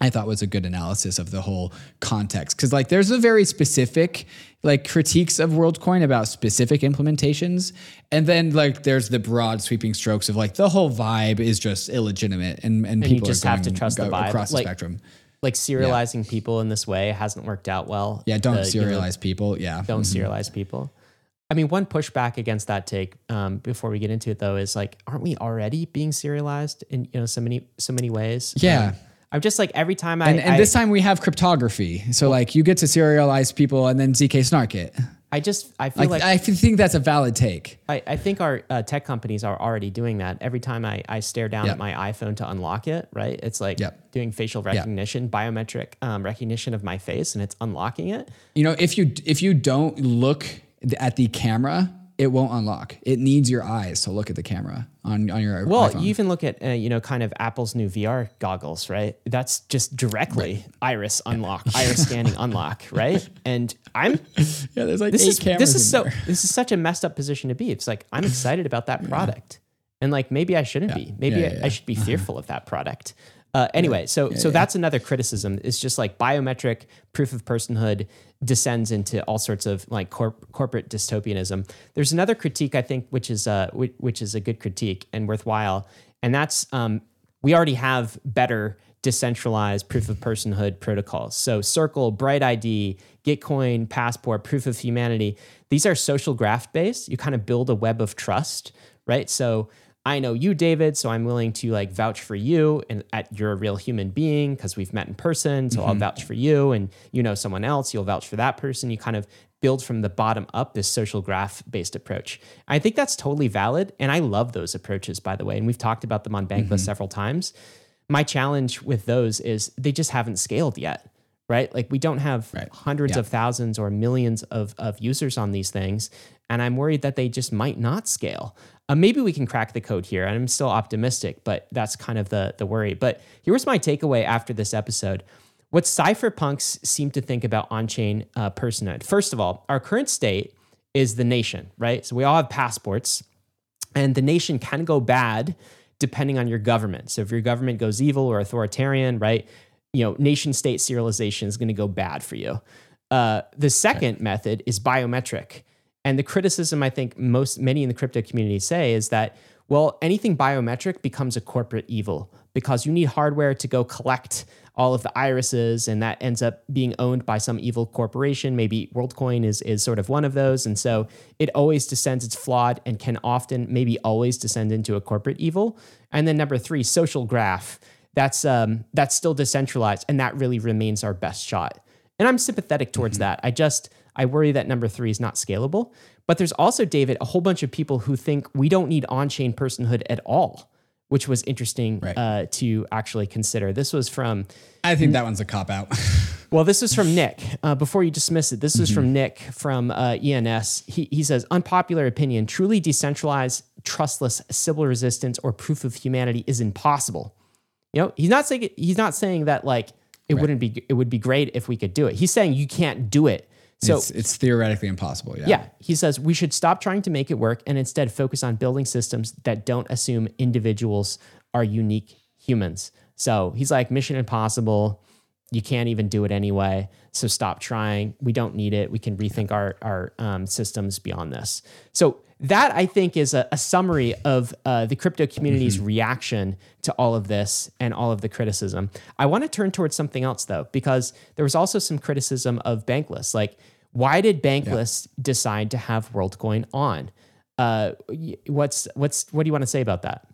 I thought was a good analysis of the whole context. Because like there's a very specific like critiques of WorldCoin about specific implementations. And then like there's the broad sweeping strokes of like the whole vibe is just illegitimate and, and, and people you just are going, have to trust go, the vibe across like, the spectrum. Like serializing yeah. people in this way hasn't worked out well. Yeah, don't the, serialize you know, people. Yeah. Don't mm-hmm. serialize people. I mean, one pushback against that take um, before we get into it though is like, aren't we already being serialized in you know so many so many ways? Yeah. Um, I'm just like every time I and, and I, this time we have cryptography, so like you get to serialize people and then Z K snark it. I just I feel like, like I think that's a valid take. I, I think our uh, tech companies are already doing that. Every time I, I stare down yep. at my iPhone to unlock it, right? It's like yep. doing facial recognition, yep. biometric um, recognition of my face, and it's unlocking it. You know, if you if you don't look at the camera, it won't unlock. It needs your eyes to look at the camera on, on your well, iPhone. Well, you even look at, uh, you know, kind of Apple's new V R goggles, right? That's just directly right. iris unlock, iris scanning unlock, right? And I'm... Yeah, there's like this eight is, cameras this is so there. This is such a messed up position to be. It's like, I'm excited about that product. Yeah. And like, maybe I shouldn't yeah. be. Maybe yeah, yeah, yeah. I, I should be fearful of that product. Uh, anyway, yeah. so yeah, so yeah. that's another criticism. It's just like biometric proof of personhood descends into all sorts of like corp- corporate dystopianism. There's another critique I think which is uh w- which is a good critique and worthwhile, and that's um we already have better decentralized proof of personhood protocols. So Circle, Bright I D, Gitcoin, Passport, Proof of Humanity. These are social graph based. You kind of build a web of trust, right? So I know you, David, so I'm willing to like vouch for you, and at you're a real human being because we've met in person. So mm-hmm. I'll vouch for you, and you know someone else, you'll vouch for that person. You kind of build from the bottom up this social graph-based approach. I think that's totally valid, and I love those approaches, by the way. And we've talked about them on Bankless mm-hmm. several times. My challenge with those is they just haven't scaled yet, right? Like we don't have right. hundreds yeah. of thousands or millions of of users on these things, and I'm worried that they just might not scale. Uh, maybe we can crack the code here, and I'm still optimistic, but that's kind of the the worry. But here was my takeaway after this episode. What cypherpunks seem to think about on-chain uh, personhood. First of all, our current state is the nation, right? So we all have passports, and the nation can go bad depending on your government. So if your government goes evil or authoritarian, right, you know, nation-state serialization is going to go bad for you. Uh, the second okay. method is biometric. And the criticism I think most many in the crypto community say is that, well, anything biometric becomes a corporate evil because you need hardware to go collect all of the irises, and that ends up being owned by some evil corporation. Maybe WorldCoin is is sort of one of those. And so it always descends, it's flawed, and can often maybe always descend into a corporate evil. And then number three, social graph. That's um, that's still decentralized, and that really remains our best shot. And I'm sympathetic towards mm-hmm. that. I just... I worry that number three is not scalable. But there's also, David, a whole bunch of people who think we don't need on-chain personhood at all, which was interesting right. uh, to actually consider. This was from... I think that one's a cop-out. Well, this is from Nick. Uh, before you dismiss it, this is mm-hmm. from Nick from uh, E N S. He, he says, unpopular opinion, truly decentralized, trustless, civil resistance, or proof of humanity is impossible. You know, he's not saying, he's not saying that like it right. wouldn't be, it would be great if we could do it. He's saying you can't do it. So it's, it's theoretically impossible. Yeah. Yeah. He says we should stop trying to make it work and instead focus on building systems that don't assume individuals are unique humans. So he's like, mission impossible. You can't even do it anyway. So stop trying. We don't need it. We can rethink our, our um, systems beyond this. So that I think is a, a summary of uh, the crypto community's mm-hmm. reaction to all of this and all of the criticism. I want to turn towards something else though, because there was also some criticism of Bankless. Like, why did Bankless yeah. decide to have WorldCoin on? Uh, what's what's what do you want to say about that?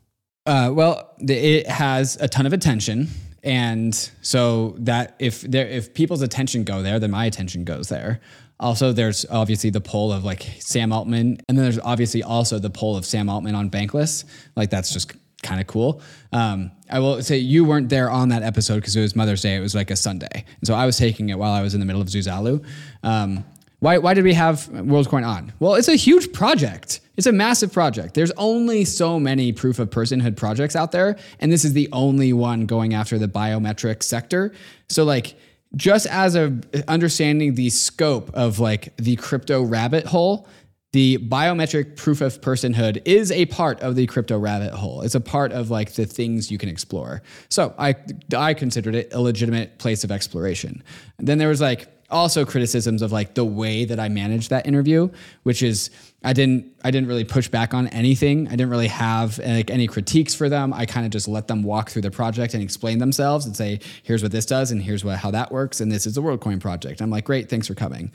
Uh, well, it has a ton of attention. And so that if there, if people's attention go there, then my attention goes there. Also, there's obviously the pull of like Sam Altman. And then there's obviously also the pull of Sam Altman on Bankless. Like that's just kind of cool. Um, I will say you weren't there on that episode because it was Mother's Day. It was like a Sunday. And so I was taking it while I was in the middle of Zuzalu. Um, why, why did we have WorldCoin on? Well, it's a huge project. It's a massive project. There's only so many proof of personhood projects out there. And this is the only one going after the biometric sector. So like, just as a understanding the scope of like the crypto rabbit hole, the biometric proof of personhood is a part of the crypto rabbit hole. It's a part of like the things you can explore. So I, I considered it a legitimate place of exploration. And then there was like also criticisms of like the way that I managed that interview, which is I didn't, I didn't really push back on anything. I didn't really have like any critiques for them. I kind of just let them walk through the project and explain themselves and say, here's what this does and here's what, how that works. And this is the WorldCoin project. I'm like, great, thanks for coming.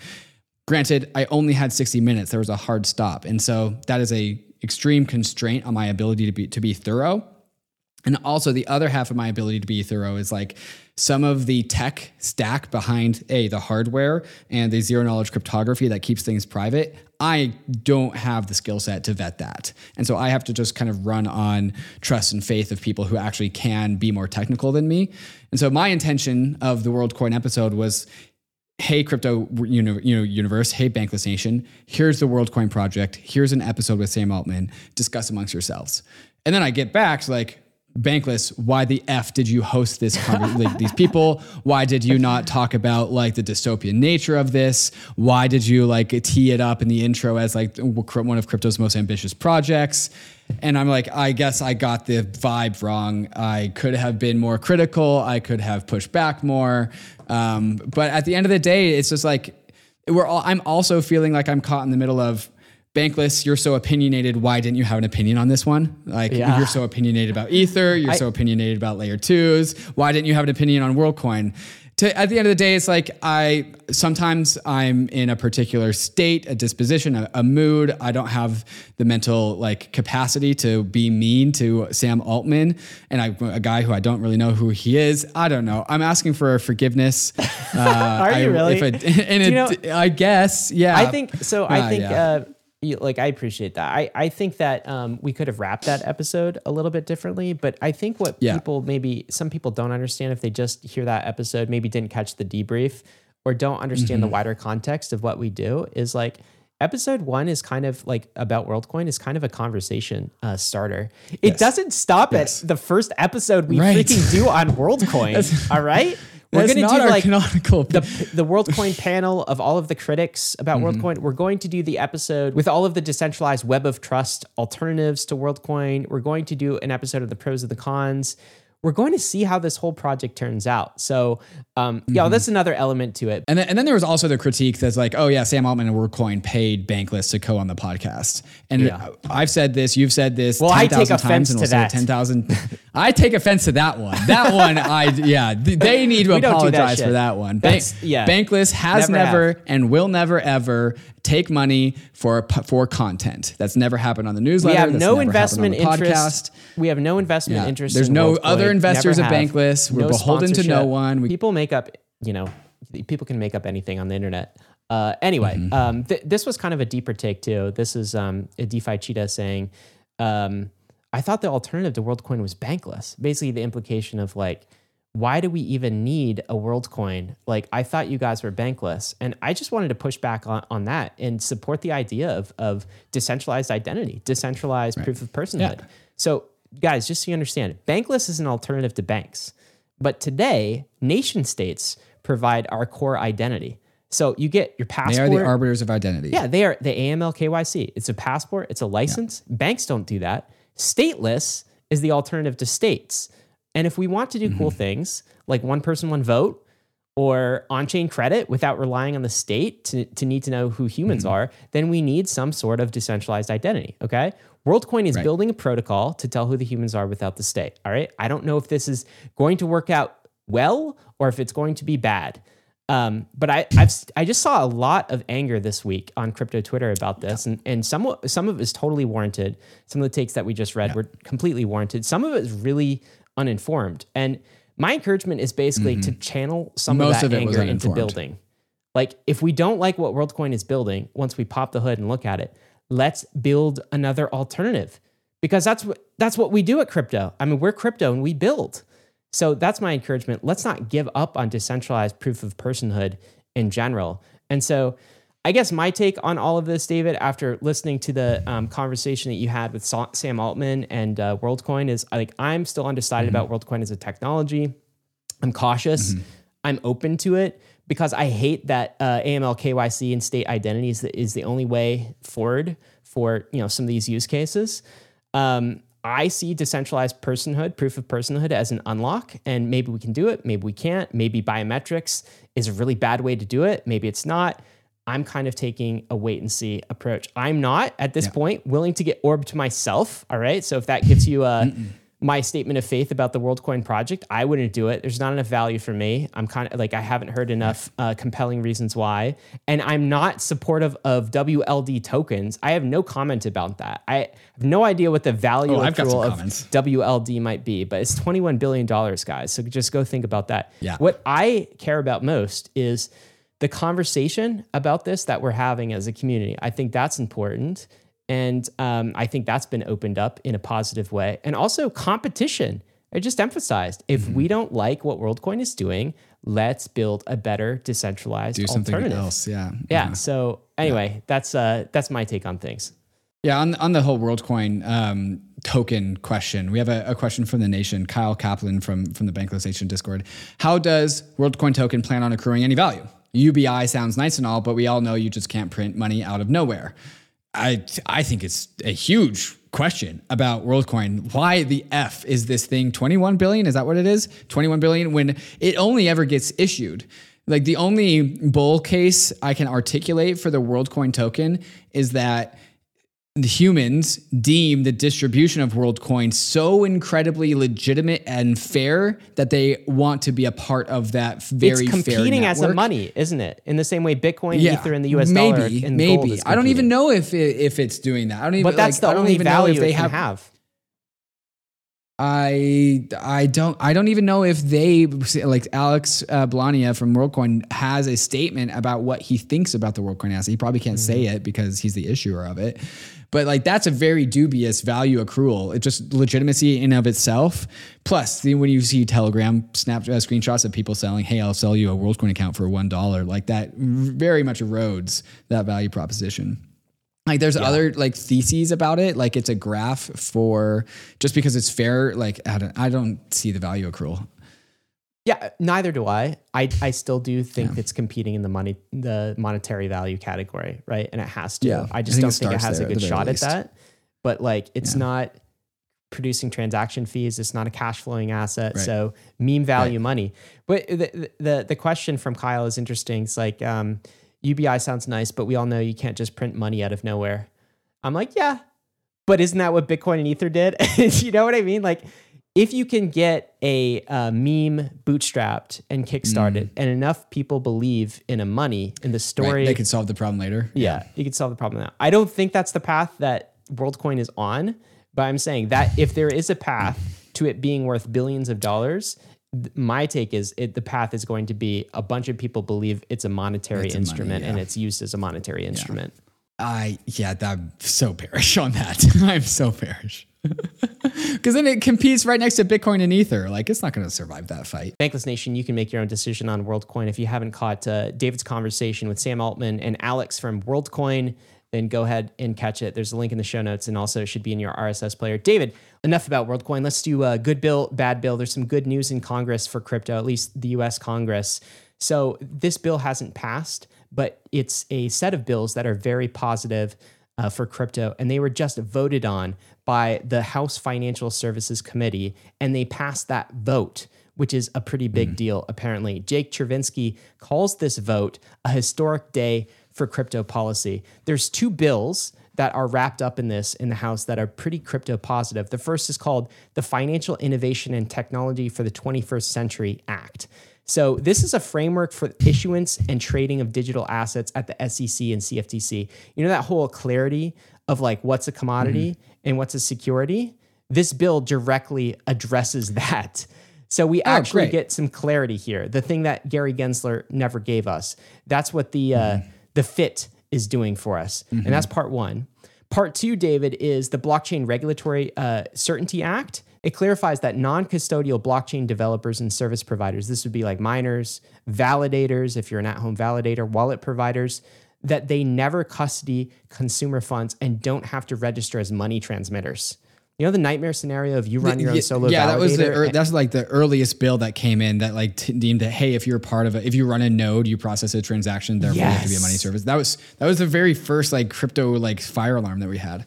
Granted, I only had sixty minutes. There was a hard stop. And so that is a extreme constraint on my ability to be to be thorough. And also the other half of my ability to be thorough is like some of the tech stack behind A, the hardware and the zero knowledge cryptography that keeps things private. I don't have the skill set to vet that. And so I have to just kind of run on trust and faith of people who actually can be more technical than me. And so my intention of the WorldCoin episode was, hey, crypto universe, hey, Bankless Nation, here's the WorldCoin project. Here's an episode with Sam Altman. Discuss amongst yourselves. And then I get back to like, Bankless, why the F did you host this conver- like, these people? Why did you not talk about like the dystopian nature of this? Why did you like tee it up in the intro as like one of crypto's most ambitious projects? And I'm like, I guess I got the vibe wrong. I could have been more critical. I could have pushed back more. Um, but at the end of the day, it's just like, we're all, I'm also feeling like I'm caught in the middle of Bankless, you're so opinionated. Why didn't you have an opinion on this one? Like yeah. You're so opinionated about Ether. You're I, so opinionated about layer twos. Why didn't you have an opinion on WorldCoin? To, at the end of the day, it's like I sometimes I'm in a particular state, a disposition, a, a mood. I don't have the mental like capacity to be mean to Sam Altman and I, a guy who I don't really know who he is. I don't know. I'm asking for forgiveness. Uh, Are I, you really? If I, and it, you know, I guess, yeah. I think so. I uh, think. Yeah. Uh, You, like, I appreciate that. I, I think that um, we could have wrapped that episode a little bit differently, but I think what yeah. people maybe, some people don't understand if they just hear that episode, maybe didn't catch the debrief or don't understand mm-hmm. the wider context of what we do is like, episode one is kind of like about WorldCoin is kind of a conversation uh, starter. It yes. doesn't stop yes. at the first episode we right. freaking do on WorldCoin. All right. We're going to do like canonical. the the WorldCoin panel of all of the critics about mm-hmm. WorldCoin. We're going to do the episode with all of the decentralized web of trust alternatives to WorldCoin. We're going to do an episode of the pros and the cons. We're going to see how this whole project turns out. So, um, mm-hmm. yeah, that's another element to it. And then, and then there was also the critique that's like, oh yeah, Sam Altman and WorldCoin paid Bankless to co on the podcast. And yeah. I've said this, you've said this. Well, ten, I take offense to that. ten thousand. I take offense to that one. That one, I yeah, they need to apologize that for that one. Bank, yeah, Bankless has never, never and will never ever take money for for content. That's never happened on the newsletter. We have that's no investment interest. We have no investment yeah. interest. There's in no WorldCoin. Other investors at Bankless. We're no beholden to no one. We, people make up, you know, people can make up anything on the internet. Uh, anyway, mm-hmm. um, th- this was kind of a deeper take too. This is um, a DeFi cheetah saying, um, I thought the alternative to WorldCoin was Bankless. Basically the implication of like, why do we even need a WorldCoin? Like, I thought you guys were Bankless. And I just wanted to push back on, on that and support the idea of, of decentralized identity, decentralized right. proof of personhood. Yeah. So guys, just so you understand, Bankless is an alternative to banks. But today, nation states provide our core identity. So you get your passport. They are the arbiters of identity. Yeah, they are the A M L K Y C. It's a passport. It's a license. Yeah. Banks don't do that. Stateless is the alternative to states. And if we want to do mm-hmm. cool things like one person, one vote or on-chain credit without relying on the state to, to need to know who humans mm-hmm. are, then we need some sort of decentralized identity. Okay. WorldCoin is right. building a protocol to tell who the humans are without the state. All right. I don't know if this is going to work out well or if it's going to be bad. Um, but I I've, I just saw a lot of anger this week on crypto Twitter about this, and, and some, some of it is totally warranted. Some of the takes that we just read yeah. were completely warranted. Some of it is really uninformed. And my encouragement is basically mm-hmm. to channel some Most of that of anger into building. Like, if we don't like what WorldCoin is building, once we pop the hood and look at it, let's build another alternative, because that's what, that's what we do at crypto. I mean, we're crypto and we build. So that's my encouragement. Let's not give up on decentralized proof of personhood in general. And so I guess my take on all of this, David, after listening to the um, conversation that you had with Sam Altman and uh, WorldCoin, is like, I'm still undecided mm-hmm. about WorldCoin as a technology. I'm cautious. Mm-hmm. I'm open to it, because I hate that uh, A M L, K Y C, and state identities is the only way forward for, you know, some of these use cases. Um, I see decentralized personhood, proof of personhood, as an unlock, and maybe we can do it. Maybe we can't. Maybe biometrics is a really bad way to do it. Maybe it's not. I'm kind of taking a wait and see approach. I'm not at this yeah. point willing to get orbed myself. All right. So if that gives you uh, my statement of faith about the WorldCoin project, I wouldn't do it. There's not enough value for me. I'm kind of like, I haven't heard enough uh, compelling reasons why, and I'm not supportive of W L D tokens. I have no comment about that. I have no idea what the value oh, of W L D might be, but it's twenty-one billion dollars, guys. So just go think about that. Yeah. What I care about most is the conversation about this that we're having as a community. I think that's important. And um, I think that's been opened up in a positive way. And also competition. I just emphasized, if mm-hmm. we don't like what WorldCoin is doing, let's build a better decentralized alternative. Do something alternative. else, yeah. yeah. Yeah, so anyway, yeah. that's uh, that's my take on things. Yeah, on, on the whole WorldCoin um, token question, we have a, a question from the nation, Kyle Kaplan from, from the Bankless Nation Discord. How does WorldCoin token plan on accruing any value? U B I sounds nice and all, but we all know you just can't print money out of nowhere. I I think it's a huge question about WorldCoin. Why the F is this thing twenty-one billion? Is that what it is? twenty-one billion when it only ever gets issued. Like, the only bull case I can articulate for the WorldCoin token is that the humans deem the distribution of WorldCoin so incredibly legitimate and fair that they want to be a part of that very fair network. It's competing as a money, isn't it? In the same way Bitcoin, yeah, Ether, and the U S maybe, dollar and maybe. gold is competing. I don't even know if it, if it's doing that. I don't even. But that's like, the only value if they have, have. I I don't I don't even know if they like Alex uh, Blania from WorldCoin has a statement about what he thinks about the WorldCoin asset. He probably can't mm-hmm. say it because he's the issuer of it. But like, that's a very dubious value accrual. It's just legitimacy in of itself. Plus, when you see Telegram snap uh, screenshots of people selling, hey, I'll sell you a WorldCoin account for one dollar, like that very much erodes that value proposition. Like, there's yeah. other like theses about it. Like, it's a graph for just because it's fair. Like, I don't, I don't see the value accrual. Yeah, neither do I. I, I still do think yeah. it's competing in the money, the monetary value category, right? And it has to. Yeah. I just I think don't it think it has there, a good shot least. at that. But like, it's yeah. not producing transaction fees. It's not a cash flowing asset. Right. So meme value right. money. But the, the the question from Kyle is interesting. It's like um, U B I sounds nice, but we all know you can't just print money out of nowhere. I'm like, yeah, but isn't that what Bitcoin and Ether did? You know what I mean? Like, if you can get a uh, meme bootstrapped and kickstarted, mm. and enough people believe in a money in the story, right. they can solve the problem later. Yeah, yeah, you can solve the problem now. I don't think that's the path that WorldCoin is on, but I'm saying that if there is a path to it being worth billions of dollars, th- my take is it, the path is going to be a bunch of people believe it's a monetary it's instrument a money, yeah. and it's used as a monetary yeah. instrument. I yeah, I'm so bearish on that. I'm so bearish. Because then it competes right next to Bitcoin and Ether. Like, it's not going to survive that fight. Bankless Nation, you can make your own decision on WorldCoin. If you haven't caught uh, David's conversation with Sam Altman and Alex from WorldCoin, then go ahead and catch it. There's a link in the show notes, and also should be in your R S S player. David, enough about WorldCoin. Let's do a good bill, bad bill. There's some good news in Congress for crypto, at least the U S Congress. So this bill hasn't passed, but it's a set of bills that are very positive Uh, for crypto, and they were just voted on by the House Financial Services Committee, and they passed that vote, which is a pretty big mm. deal, apparently. Jake Chervinsky calls this vote a historic day for crypto policy. There's two bills that are wrapped up in this in the House that are pretty crypto positive. The first is called the Financial Innovation and Technology for the twenty-first Century Act. So this is a framework for issuance and trading of digital assets at the S E C and C F T C. You know that whole clarity of like what's a commodity mm-hmm. and what's a security? This bill directly addresses that. So we actually oh, get some clarity here. The thing that Gary Gensler never gave us. That's what the uh, mm-hmm. the F I T is doing for us. Mm-hmm. And that's part one. Part two, David, is the Blockchain Regulatory uh, Certainty Act. It clarifies that non-custodial blockchain developers and service providers, this would be like miners, validators, if you're an at-home validator, wallet providers, that they never custody consumer funds and don't have to register as money transmitters. You know the nightmare scenario of you run your own solo yeah, validator? Yeah, that was the er, that's like the earliest bill that came in that like t- deemed that, hey, if you're part of a, if you run a node, you process a transaction, therefore yes. you have to be a money service. That was that was the very first like crypto like fire alarm that we had.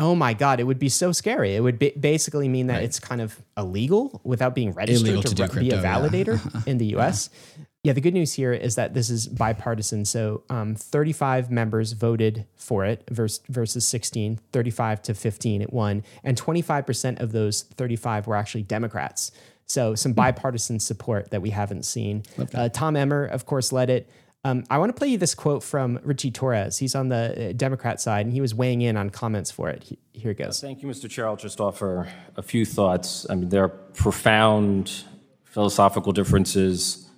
Oh my God, it would be so scary. It would be, basically mean that right. it's kind of illegal without being registered illegal to, to r- crypto, be a validator yeah. in the U S. Yeah. yeah, the good news here is that this is bipartisan. So um, thirty-five members voted for it versus, versus sixteen, thirty-five to fifteen, it won. And twenty-five percent of those thirty-five were actually Democrats. So some bipartisan support that we haven't seen. Okay. Uh, Tom Emmer, of course, led it. Um, I want to play you this quote from Richie Torres. He's on the Democrat side, and he was weighing in on comments for it. He, here it goes. Thank you, Mister Chair. I'll just offer a few thoughts. I mean, there are profound philosophical differences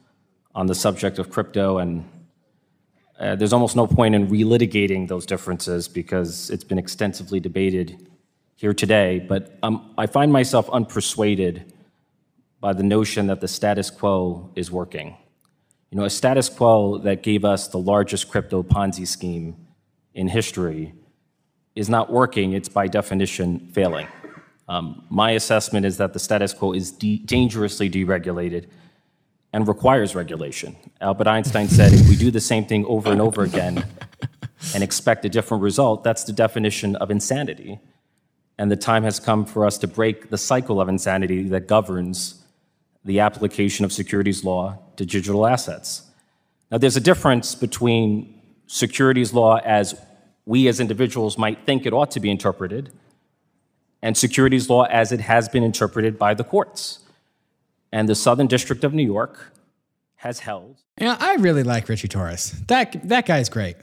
on the subject of crypto, and uh, there's almost no point in relitigating those differences because it's been extensively debated here today. But um, I find myself unpersuaded by the notion that the status quo is working. You know, a status quo that gave us the largest crypto Ponzi scheme in history is not working. It's by definition failing. Um, my assessment is that the status quo is de- dangerously deregulated and requires regulation. Albert Einstein said, if we do the same thing over and over again and expect a different result, that's the definition of insanity. And the time has come for us to break the cycle of insanity that governs the application of securities law to digital assets. Now, there's a difference between securities law as we as individuals might think it ought to be interpreted and securities law as it has been interpreted by the courts. And the Southern District of New York has held. Yeah, I really like Richie Torres. That that guy's great.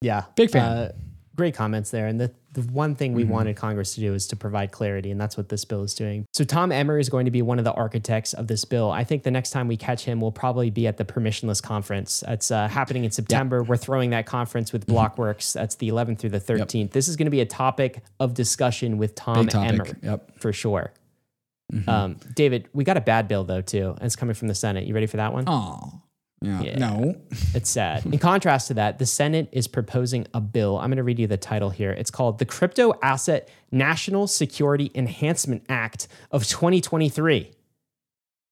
Yeah. Big fan. Uh, great comments there. And the The one thing we mm-hmm. wanted Congress to do is to provide clarity, and that's what this bill is doing. So Tom Emmer is going to be one of the architects of this bill. I think the next time we catch him, we'll probably be at the Permissionless Conference. That's uh, happening in September. Yep. We're throwing that conference with Blockworks. That's the eleventh through the thirteenth. Yep. This is going to be a topic of discussion with Tom Emmer, yep. for sure. Mm-hmm. Um, David, we got a bad bill, though, too, and it's coming from the Senate. You ready for that one? Oh. Yeah. yeah. No. It's sad. In contrast to that, the Senate is proposing a bill. I'm going to read you the title here. It's called the Crypto Asset National Security Enhancement Act of twenty twenty-three.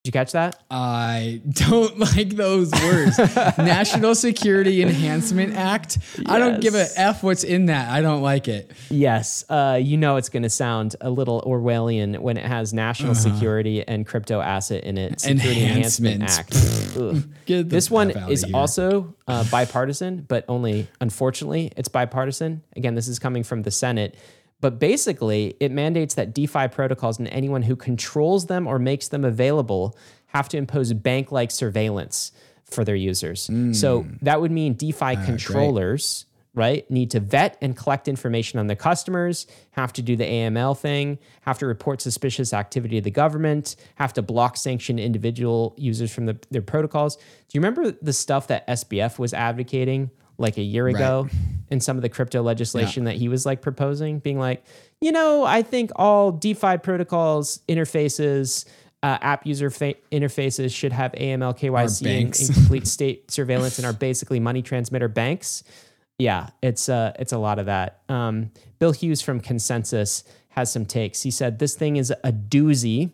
Did you catch that? I don't like those words. National Security Enhancement Act. Yes. I don't give a F what's in that. I don't like it. Yes. Uh, you know it's going to sound a little Orwellian when it has national uh-huh. security and crypto asset in it. Security Enhancement, Enhancement Act. This one is also uh, bipartisan, but only, unfortunately, it's bipartisan. Again, this is coming from the Senate. But basically, it mandates that DeFi protocols and anyone who controls them or makes them available have to impose bank-like surveillance for their users. Mm. So that would mean DeFi uh, controllers, great. right, need to vet and collect information on their customers, have to do the A M L thing, have to report suspicious activity to the government, have to block sanctioned individual users from the, their protocols. Do you remember the stuff that S B F was advocating like a year ago right. in some of the crypto legislation yeah. that he was like proposing, being like, you know, I think all DeFi protocols, interfaces, uh, app user fa- interfaces should have A M L, K Y C, and, and complete state surveillance and are basically money transmitter banks. Yeah, it's, uh, it's a lot of that. Um, Bill Hughes from Consensus has some takes. He said, this thing is a doozy.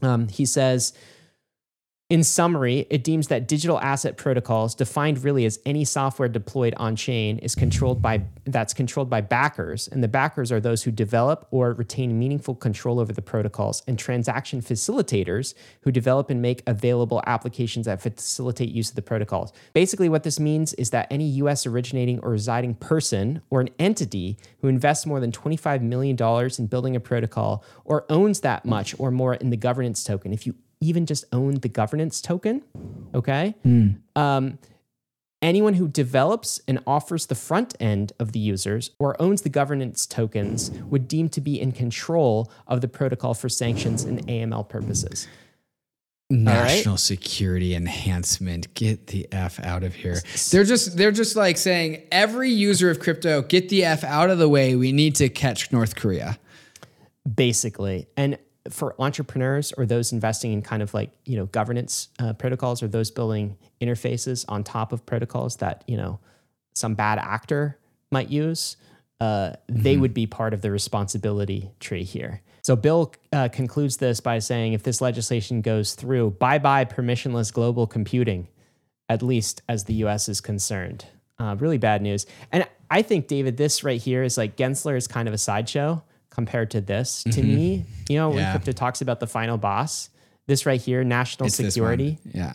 Um, he says... In summary, it deems that digital asset protocols, defined really as any software deployed on chain, is controlled by that's controlled by backers, and the backers are those who develop or retain meaningful control over the protocols, and transaction facilitators who develop and make available applications that facilitate use of the protocols. Basically, what this means is that any U S originating or residing person or an entity who invests more than twenty-five million dollars in building a protocol or owns that much or more in the governance token, if you even just own the governance token, okay? Mm. Um, anyone who develops and offers the front end of the users or owns the governance tokens would deem to be in control of the protocol for sanctions and A M L purposes. National right. security enhancement. Get the F out of here. They're just they're just like saying every user of crypto, get the F out of the way. We need to catch North Korea. Basically. And for entrepreneurs or those investing in kind of like, you know, governance uh, protocols or those building interfaces on top of protocols that, you know, some bad actor might use, uh, mm-hmm. they would be part of the responsibility tree here. So Bill uh, concludes this by saying, if this legislation goes through, bye-bye permissionless global computing, at least as the U S is concerned. Uh, really bad news. And I think, David, this right here is like Gensler is kind of a sideshow compared to this. Mm-hmm. To me, you know, yeah. when crypto talks about the final boss, this right here, national it's security. Yeah,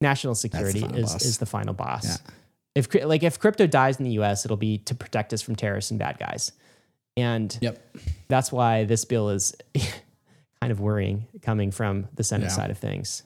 national security is, is the final boss. Yeah. If like if crypto dies in the U S, it'll be to protect us from terrorists and bad guys. And yep. that's why this bill is kind of worrying coming from the Senate yeah. side of things.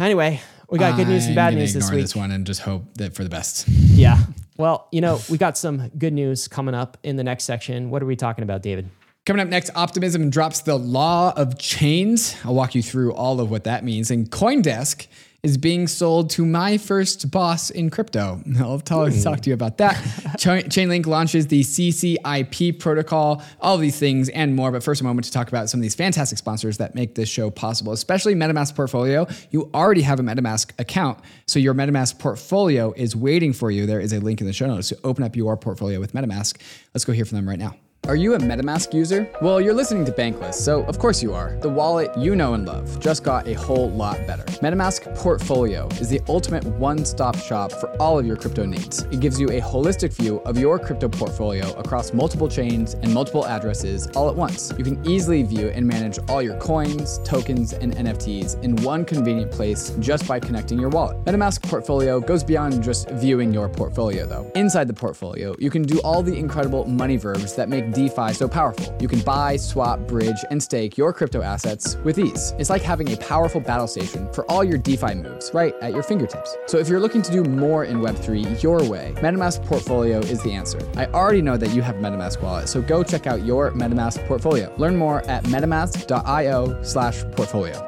Anyway, we got good news and bad news this week. I'm going to ignore this one and just hope that for the best. Yeah. Well, you know, we got some good news coming up in the next section. What are we talking about, David? Coming up next, Optimism drops the law of chains. I'll walk you through all of what that means. And CoinDesk is being sold to my first boss in crypto. I'll talk, talk to you about that. Ch- Chainlink launches the C C I P protocol, all these things and more. But first, a moment to talk about some of these fantastic sponsors that make this show possible, especially MetaMask Portfolio. You already have a MetaMask account, so your MetaMask Portfolio is waiting for you. There is a link in the show notes to open up your portfolio with MetaMask. Let's go hear from them right now. Are you a MetaMask user? Well, you're listening to Bankless, so of course you are. The wallet you know and love just got a whole lot better. MetaMask Portfolio is the ultimate one-stop shop for all of your crypto needs. It gives you a holistic view of your crypto portfolio across multiple chains and multiple addresses all at once. You can easily view and manage all your coins, tokens, and N F Ts in one convenient place just by connecting your wallet. MetaMask Portfolio goes beyond just viewing your portfolio, though. Inside the portfolio, you can do all the incredible money verbs that make DeFi so powerful. You can buy, swap, bridge, and stake your crypto assets with ease. It's like having a powerful battle station for all your DeFi moves right at your fingertips. So if you're looking to do more in Web three your way, MetaMask Portfolio is the answer. I already know that you have MetaMask Wallet, so go check out your MetaMask Portfolio. Learn more at metamask.io slash portfolio.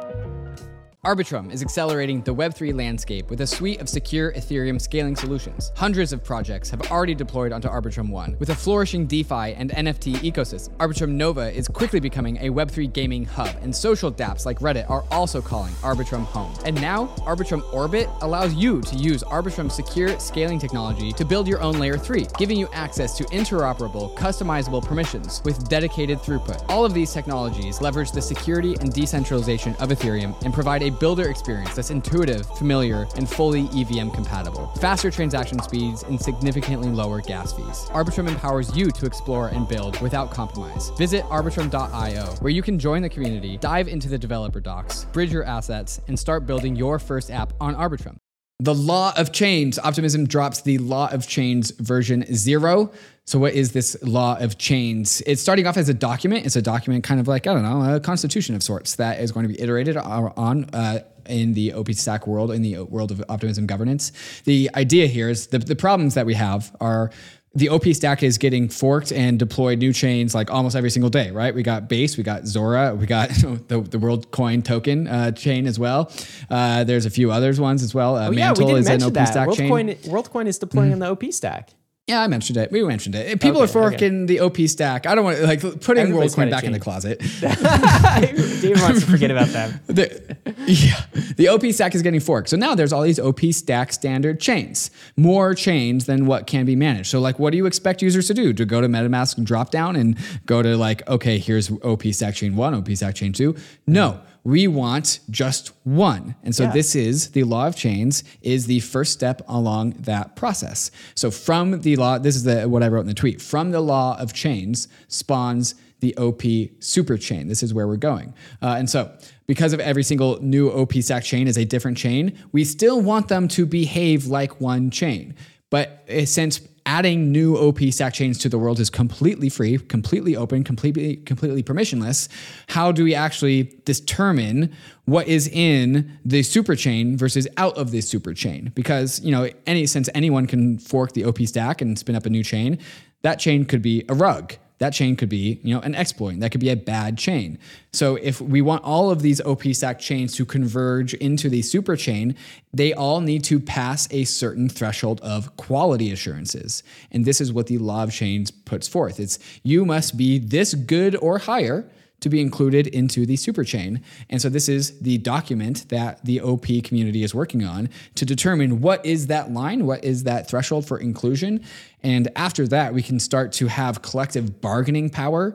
Arbitrum is accelerating the Web three landscape with a suite of secure Ethereum scaling solutions. Hundreds of projects have already deployed onto Arbitrum One with a flourishing DeFi and N F T ecosystem. Arbitrum Nova is quickly becoming a Web three gaming hub, and social dApps like Reddit are also calling Arbitrum home. And now, Arbitrum Orbit allows you to use Arbitrum's secure scaling technology to build your own Layer three, giving you access to interoperable, customizable permissions with dedicated throughput. All of these technologies leverage the security and decentralization of Ethereum and provide a A builder experience that's intuitive, familiar, and fully E V M compatible. Faster transaction speeds and significantly lower gas fees. Arbitrum empowers you to explore and build without compromise. Visit arbitrum dot io, where you can join the community, dive into the developer docs, bridge your assets, and start building your first app on Arbitrum. The law of chains. Optimism drops the law of chains version zero. So what is this law of chains? It's starting off as a document. It's a document kind of like, I don't know, a constitution of sorts that is going to be iterated on uh, in the O P stack world, in the world of Optimism governance. The idea here is the, the problems that we have are the O P stack is getting forked and deployed new chains like almost every single day, right? We got Base, we got Zora, we got the, the Worldcoin token uh, chain as well. Uh, there's a few others ones as well. Uh, oh, yeah, Mantle we didn't is an O P that. stack Worldcoin, chain. Worldcoin is deploying mm-hmm. on the O P stack. Yeah, I mentioned it. We mentioned it. People okay, are forking okay. the O P stack. I don't want to, like, putting Everybody's WorldCoin back change. in the closet. David wants to forget about them. The, yeah. The O P stack is getting forked. So now there's all these O P stack standard chains, more chains than what can be managed. So, like, what do you expect users to do? To go to MetaMask drop down and go to, like, okay, here's O P stack chain one, O P stack chain two? No. We want just one. And so yeah. this is the law of chains is the first step along that process. So from the law, this is the, what I wrote in the tweet, from the law of chains spawns the O P super chain. This is where we're going. Uh, and so because of every single new O P stack chain is a different chain, we still want them to behave like one chain. But since adding new O P stack chains to the world is completely free, completely open, completely completely permissionless. How do we actually determine what is in the superchain versus out of the superchain? Because, you know, any since anyone can fork the O P stack and spin up a new chain, that chain could be a rug. That chain could be, you know, an exploit. That could be a bad chain. So if we want all of these O P stack chains to converge into the super chain, they all need to pass a certain threshold of quality assurances. And this is what the law of chains puts forth. It's you must be this good or higher to be included into the superchain. And so this is the document that the O P community is working on to determine what is that line, what is that threshold for inclusion. And after that, we can start to have collective bargaining power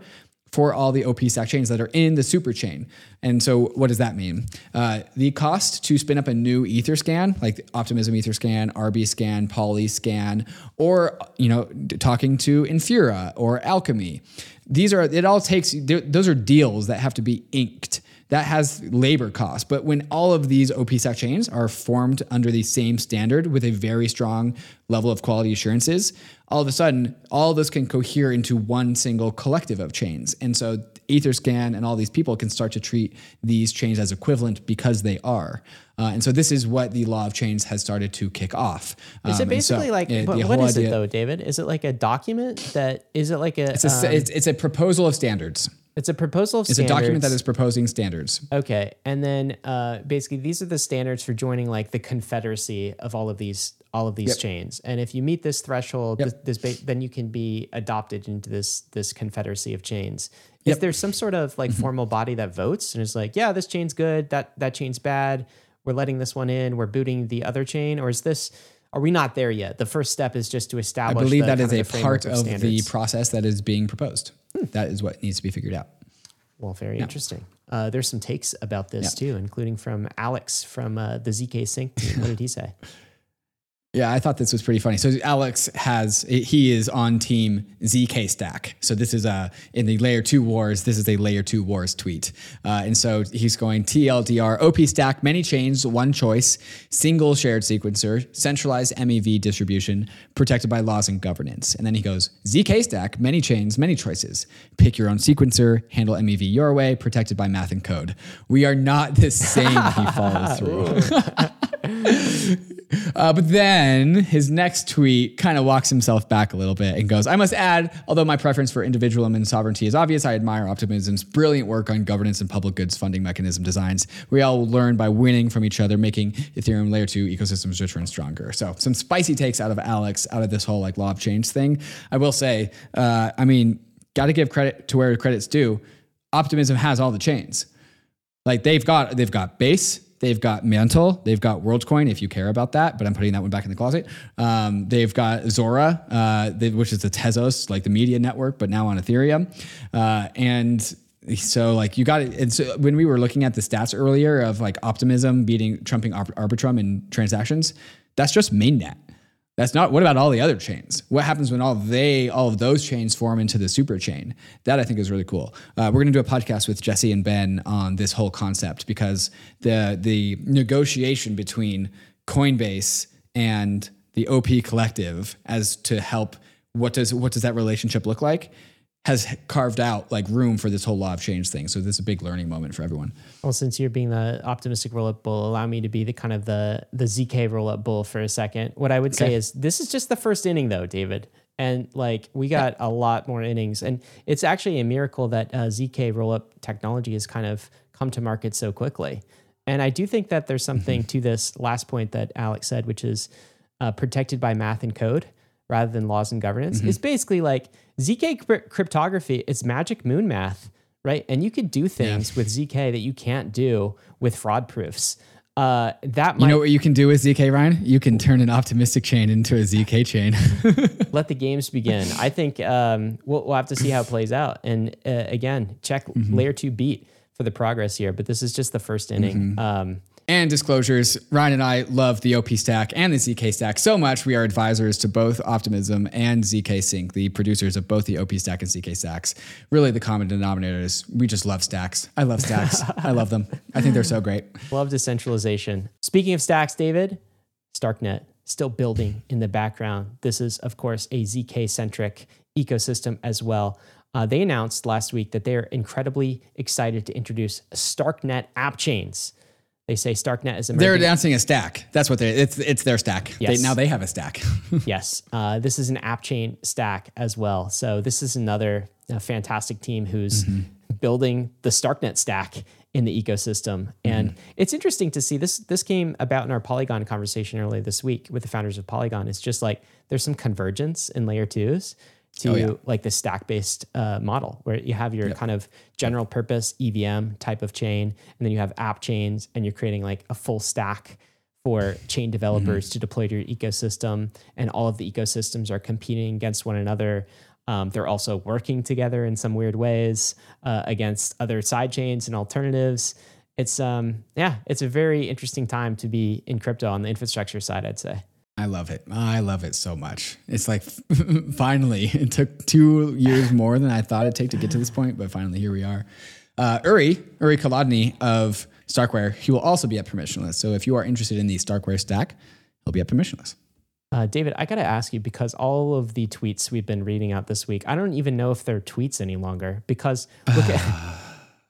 for all the O P stack chains that are in the superchain. And so what does that mean? Uh, the cost to spin up a new Ether scan, like Optimism Ether scan, R B scan, Poly scan, or, you know, talking to Infura or Alchemy. These are, it all takes, those are deals that have to be inked. That has labor costs. But when all of these O P stack chains are formed under the same standard with a very strong level of quality assurances, all of a sudden, all of this can cohere into one single collective of chains. And so Etherscan and all these people can start to treat these chains as equivalent because they are. Uh, and so this is what the law of chains has started to kick off. Um, is it basically so, like, it, but what is idea, it though, David? Is it like a document that, is it like a... It's a, um, it's, it's a proposal of standards. It's a proposal of it's standards. It's a document that is proposing standards. Okay. And then uh, basically these are the standards for joining like the confederacy of all of these all of these yep. chains. And if you meet this threshold, yep. this, this then you can be adopted into this this confederacy of chains. Is yep. there some sort of like formal body that votes and is like, yeah, this chain's good, that that chain's bad, we're letting this one in, we're booting the other chain? Or is this... Are we not there yet? The first step is just to establish. I believe that is a part of the process that is being proposed. Hmm. That is what needs to be figured out. Well, very yeah. interesting. Uh, there's some takes about this yeah. too, including from Alex from uh, the Z K Sync team. What did he say? Yeah, I thought this was pretty funny. So Alex has, he is on team Z K stack. So this is a, in the layer two wars, this is a layer two wars tweet. Uh, and so he's going T L D R, O P stack, many chains, one choice, single shared sequencer, centralized M E V distribution, protected by laws and governance. And then he goes Z K stack, many chains, many choices, pick your own sequencer, handle M E V your way, protected by math and code. We are not the same, he follows through. Uh, but then his next tweet kind of walks himself back a little bit and goes, I must add, although my preference for individualism and sovereignty is obvious, I admire Optimism's brilliant work on governance and public goods funding mechanism designs. We all learn by winning from each other, making Ethereum layer two ecosystems richer and stronger. So some spicy takes out of Alex, out of this whole like law of change thing. I will say, uh, I mean, got to give credit to where credit's due. Optimism has all the chains. Like they've got, they've got Base, they've got Mantle, they've got Worldcoin, if you care about that, but I'm putting that one back in the closet. Um, they've got Zora, uh, they, which is the Tezos, like the media network, but now on Ethereum. Uh, and so like you got it. And so when we were looking at the stats earlier of like Optimism beating, trumping Arbitrum in transactions, that's just mainnet. That's not, what about all the other chains? What happens when all they, all of those chains form into the super chain? That I think is really cool. Uh, we're going to do a podcast with Jesse and Ben on this whole concept because the, the negotiation between Coinbase and the O P collective as to help, what does, what does that relationship look like? Has carved out like room for this whole law of change thing. So this is a big learning moment for everyone. Well, since you're being the optimistic roll-up bull, allow me to be the kind of the, the Z K roll-up bull for a second. What I would okay. say is this is just the first inning though, David. And like we got a lot more innings and it's actually a miracle that uh, Z K roll-up technology has kind of come to market so quickly. And I do think that there's something mm-hmm. to this last point that Alex said, which is uh, protected by math and code rather than laws and governance. Mm-hmm. It's basically like Z K cryptography, it's magic moon math, right? And you could do things yeah. with Z K that you can't do with fraud proofs. Uh, that might, you know what you can do with Z K, Ryan? You can turn an optimistic chain into a Z K chain. Let the games begin. I think um, we'll, we'll have to see how it plays out. And uh, again, check mm-hmm. layer two beat for the progress here, but this is just the first inning. Mm-hmm. Um, And disclosures, Ryan and I love the O P stack and the Z K stack so much. We are advisors to both Optimism and Z K Sync, the producers of both the O P stack and Z K stacks. Really the common denominator is we just love stacks. I love stacks. I love them. I think they're so great. Love decentralization. Speaking of stacks, David, Starknet. still building in the background. This is, of course, a Z K-centric ecosystem as well. Uh, they announced last week that they're incredibly excited to introduce StarkNet app chains. They say StarkNet is American. They're announcing a stack. That's what they, it's it's their stack. Yes. They, now they have a stack. Yes. Uh, this is an app chain stack as well. So this is another uh, fantastic team who's mm-hmm. building the StarkNet stack in the ecosystem. Mm-hmm. And it's interesting to see this, this came about in our Polygon conversation earlier this week with the founders of Polygon. It's just like, there's some convergence in layer twos to oh, yeah. like the stack-based uh, model where you have your yep. kind of general purpose E V M type of chain, and then you have app chains, and you're creating like a full stack for chain developers mm-hmm. to deploy to your ecosystem. And all of the ecosystems are competing against one another. Um, they're also working together in some weird ways uh, against other side chains and alternatives. It's, um, yeah, it's a very interesting time to be in crypto on the infrastructure side, I'd say. I love it. I love it so much. It's like, finally, it took two years more than I thought it'd take to get to this point, but finally, here we are. Uh, Uri, Uri Kolodny of StarkWare, he will also be at Permissionless. So if you are interested in the StarkWare stack, he'll be at Permissionless. Uh, David, I got to ask you, because all of the tweets we've been reading out this week, I don't even know if they're tweets any longer, because look at...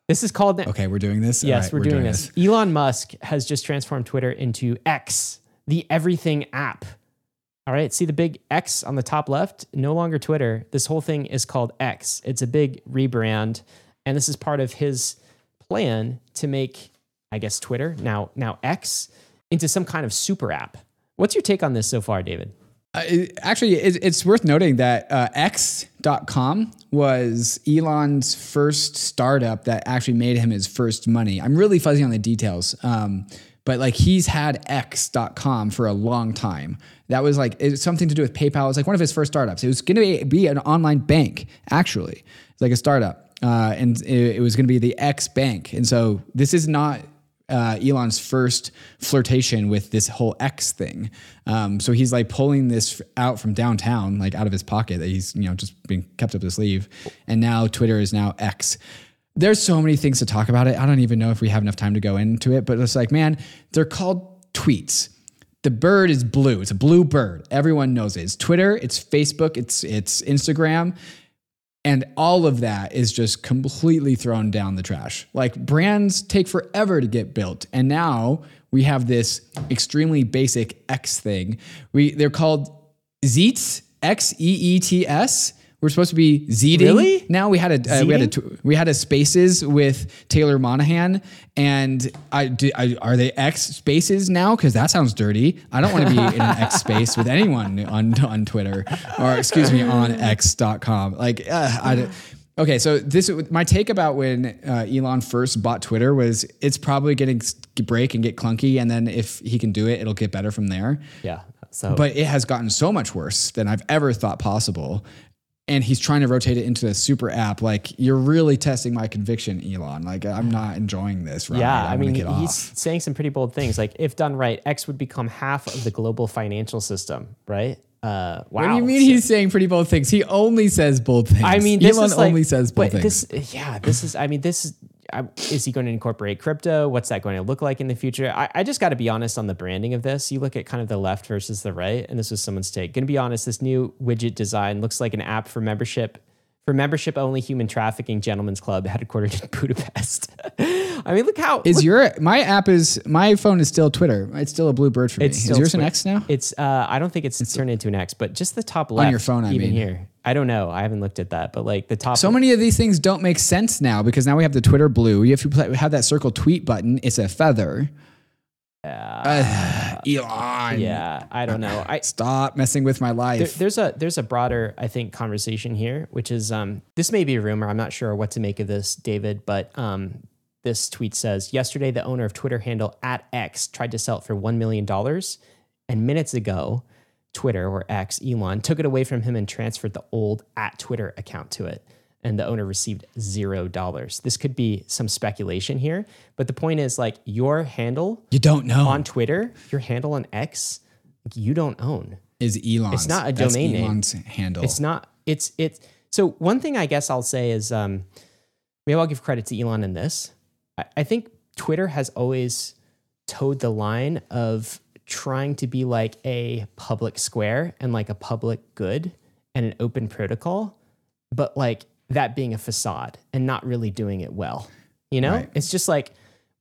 This is called... Okay, we're doing this? Yes, right, we're, we're doing, doing this. this. Elon Musk has just transformed Twitter into X, the everything app. All right. See the big X on the top left? No longer Twitter. This whole thing is called X. It's a big rebrand. And this is part of his plan to make, I guess, Twitter, now now X, into some kind of super app. What's your take on this so far, David? Uh, it, actually, it, it's worth noting that uh, X dot com was Elon's first startup that actually made him his first money. I'm really fuzzy on the details. Um But like he's had X dot com for a long time. That was like, it's something to do with PayPal. It's like one of his first startups. It was going to be, be an online bank, actually. It's like a startup. Uh, and it, it was going to be the X Bank. And so this is not uh, Elon's first flirtation with this whole X thing. Um, so he's like pulling this out from downtown, like out of his pocket that he's, you know, just being kept up his sleeve. And now Twitter is now X. There's so many things to talk about it. I don't even know if we have enough time to go into it, but it's like, man, they're called tweets. The bird is blue. It's a blue bird. Everyone knows it. It's Twitter. It's Facebook. It's it's Instagram. And all of that is just completely thrown down the trash. Like brands take forever to get built. And now we have this extremely basic X thing. We They're called Zeets, X E E T S. We're supposed to be zeding. Really? Now we had a uh, we had a we had a spaces with Taylor Monahan, and I, do, I are they X spaces now? Because that sounds dirty. I don't want to be in an X space with anyone on on Twitter or excuse me on X dot com. Like, uh, I, okay, so this my take about when uh, Elon first bought Twitter was it's probably going to break and get clunky, and then if he can do it, it'll get better from there. Yeah. So, but it has gotten so much worse than I've ever thought possible. And he's trying to rotate it into a super app. Like, you're really testing my conviction, Elon. Like, I'm not enjoying this. Right? Yeah, I, I mean, he's off. saying some pretty bold things. Like, if done right, X would become half of the global financial system, right? Uh, wow. What do you mean so, he's saying pretty bold things? He only says bold things. I mean, Elon like, only says bold but things. This, yeah, this is, I mean, this is, I, is he going to incorporate crypto? What's that going to look like in the future? I, I just got to be honest on the branding of this. You look at kind of the left versus the right, and this was someone's take. Going to be honest, this new widget design looks like an app for membership, for membership-only human trafficking gentlemen's club headquartered in Budapest. I mean, look how is look, your my app is my phone is still Twitter. It's still a blue bird for me. Is yours Twitter. An X now? It's uh, I don't think it's, it's turned into an X, but just the top left on your phone. I even mean. Here. I don't know. I haven't looked at that, but like the top. So many of these things don't make sense now because now we have the Twitter blue. If you have that circle tweet button, it's a feather. Uh, uh, Elon. Yeah, I don't know. I stop messing with my life. There, there's a there's a broader, I think, conversation here, which is um, this may be a rumor. I'm not sure what to make of this, David, but um, this tweet says yesterday the owner of Twitter handle at X tried to sell it for one million dollars, and minutes ago. Twitter or X, Elon, took it away from him and transferred the old at Twitter account to it. And the owner received zero dollars. This could be some speculation here. But the point is like your handle you don't know on Twitter, your handle on X, you don't own. Is Elon's. It's not a domain name. Elon's handle. It's not, it's, it's. So one thing I guess I'll say is um, maybe I'll give credit to Elon in this. I, I think Twitter has always towed the line of trying to be like a public square and like a public good and an open protocol, but like that being a facade and not really doing it well. You know, right. It's just like,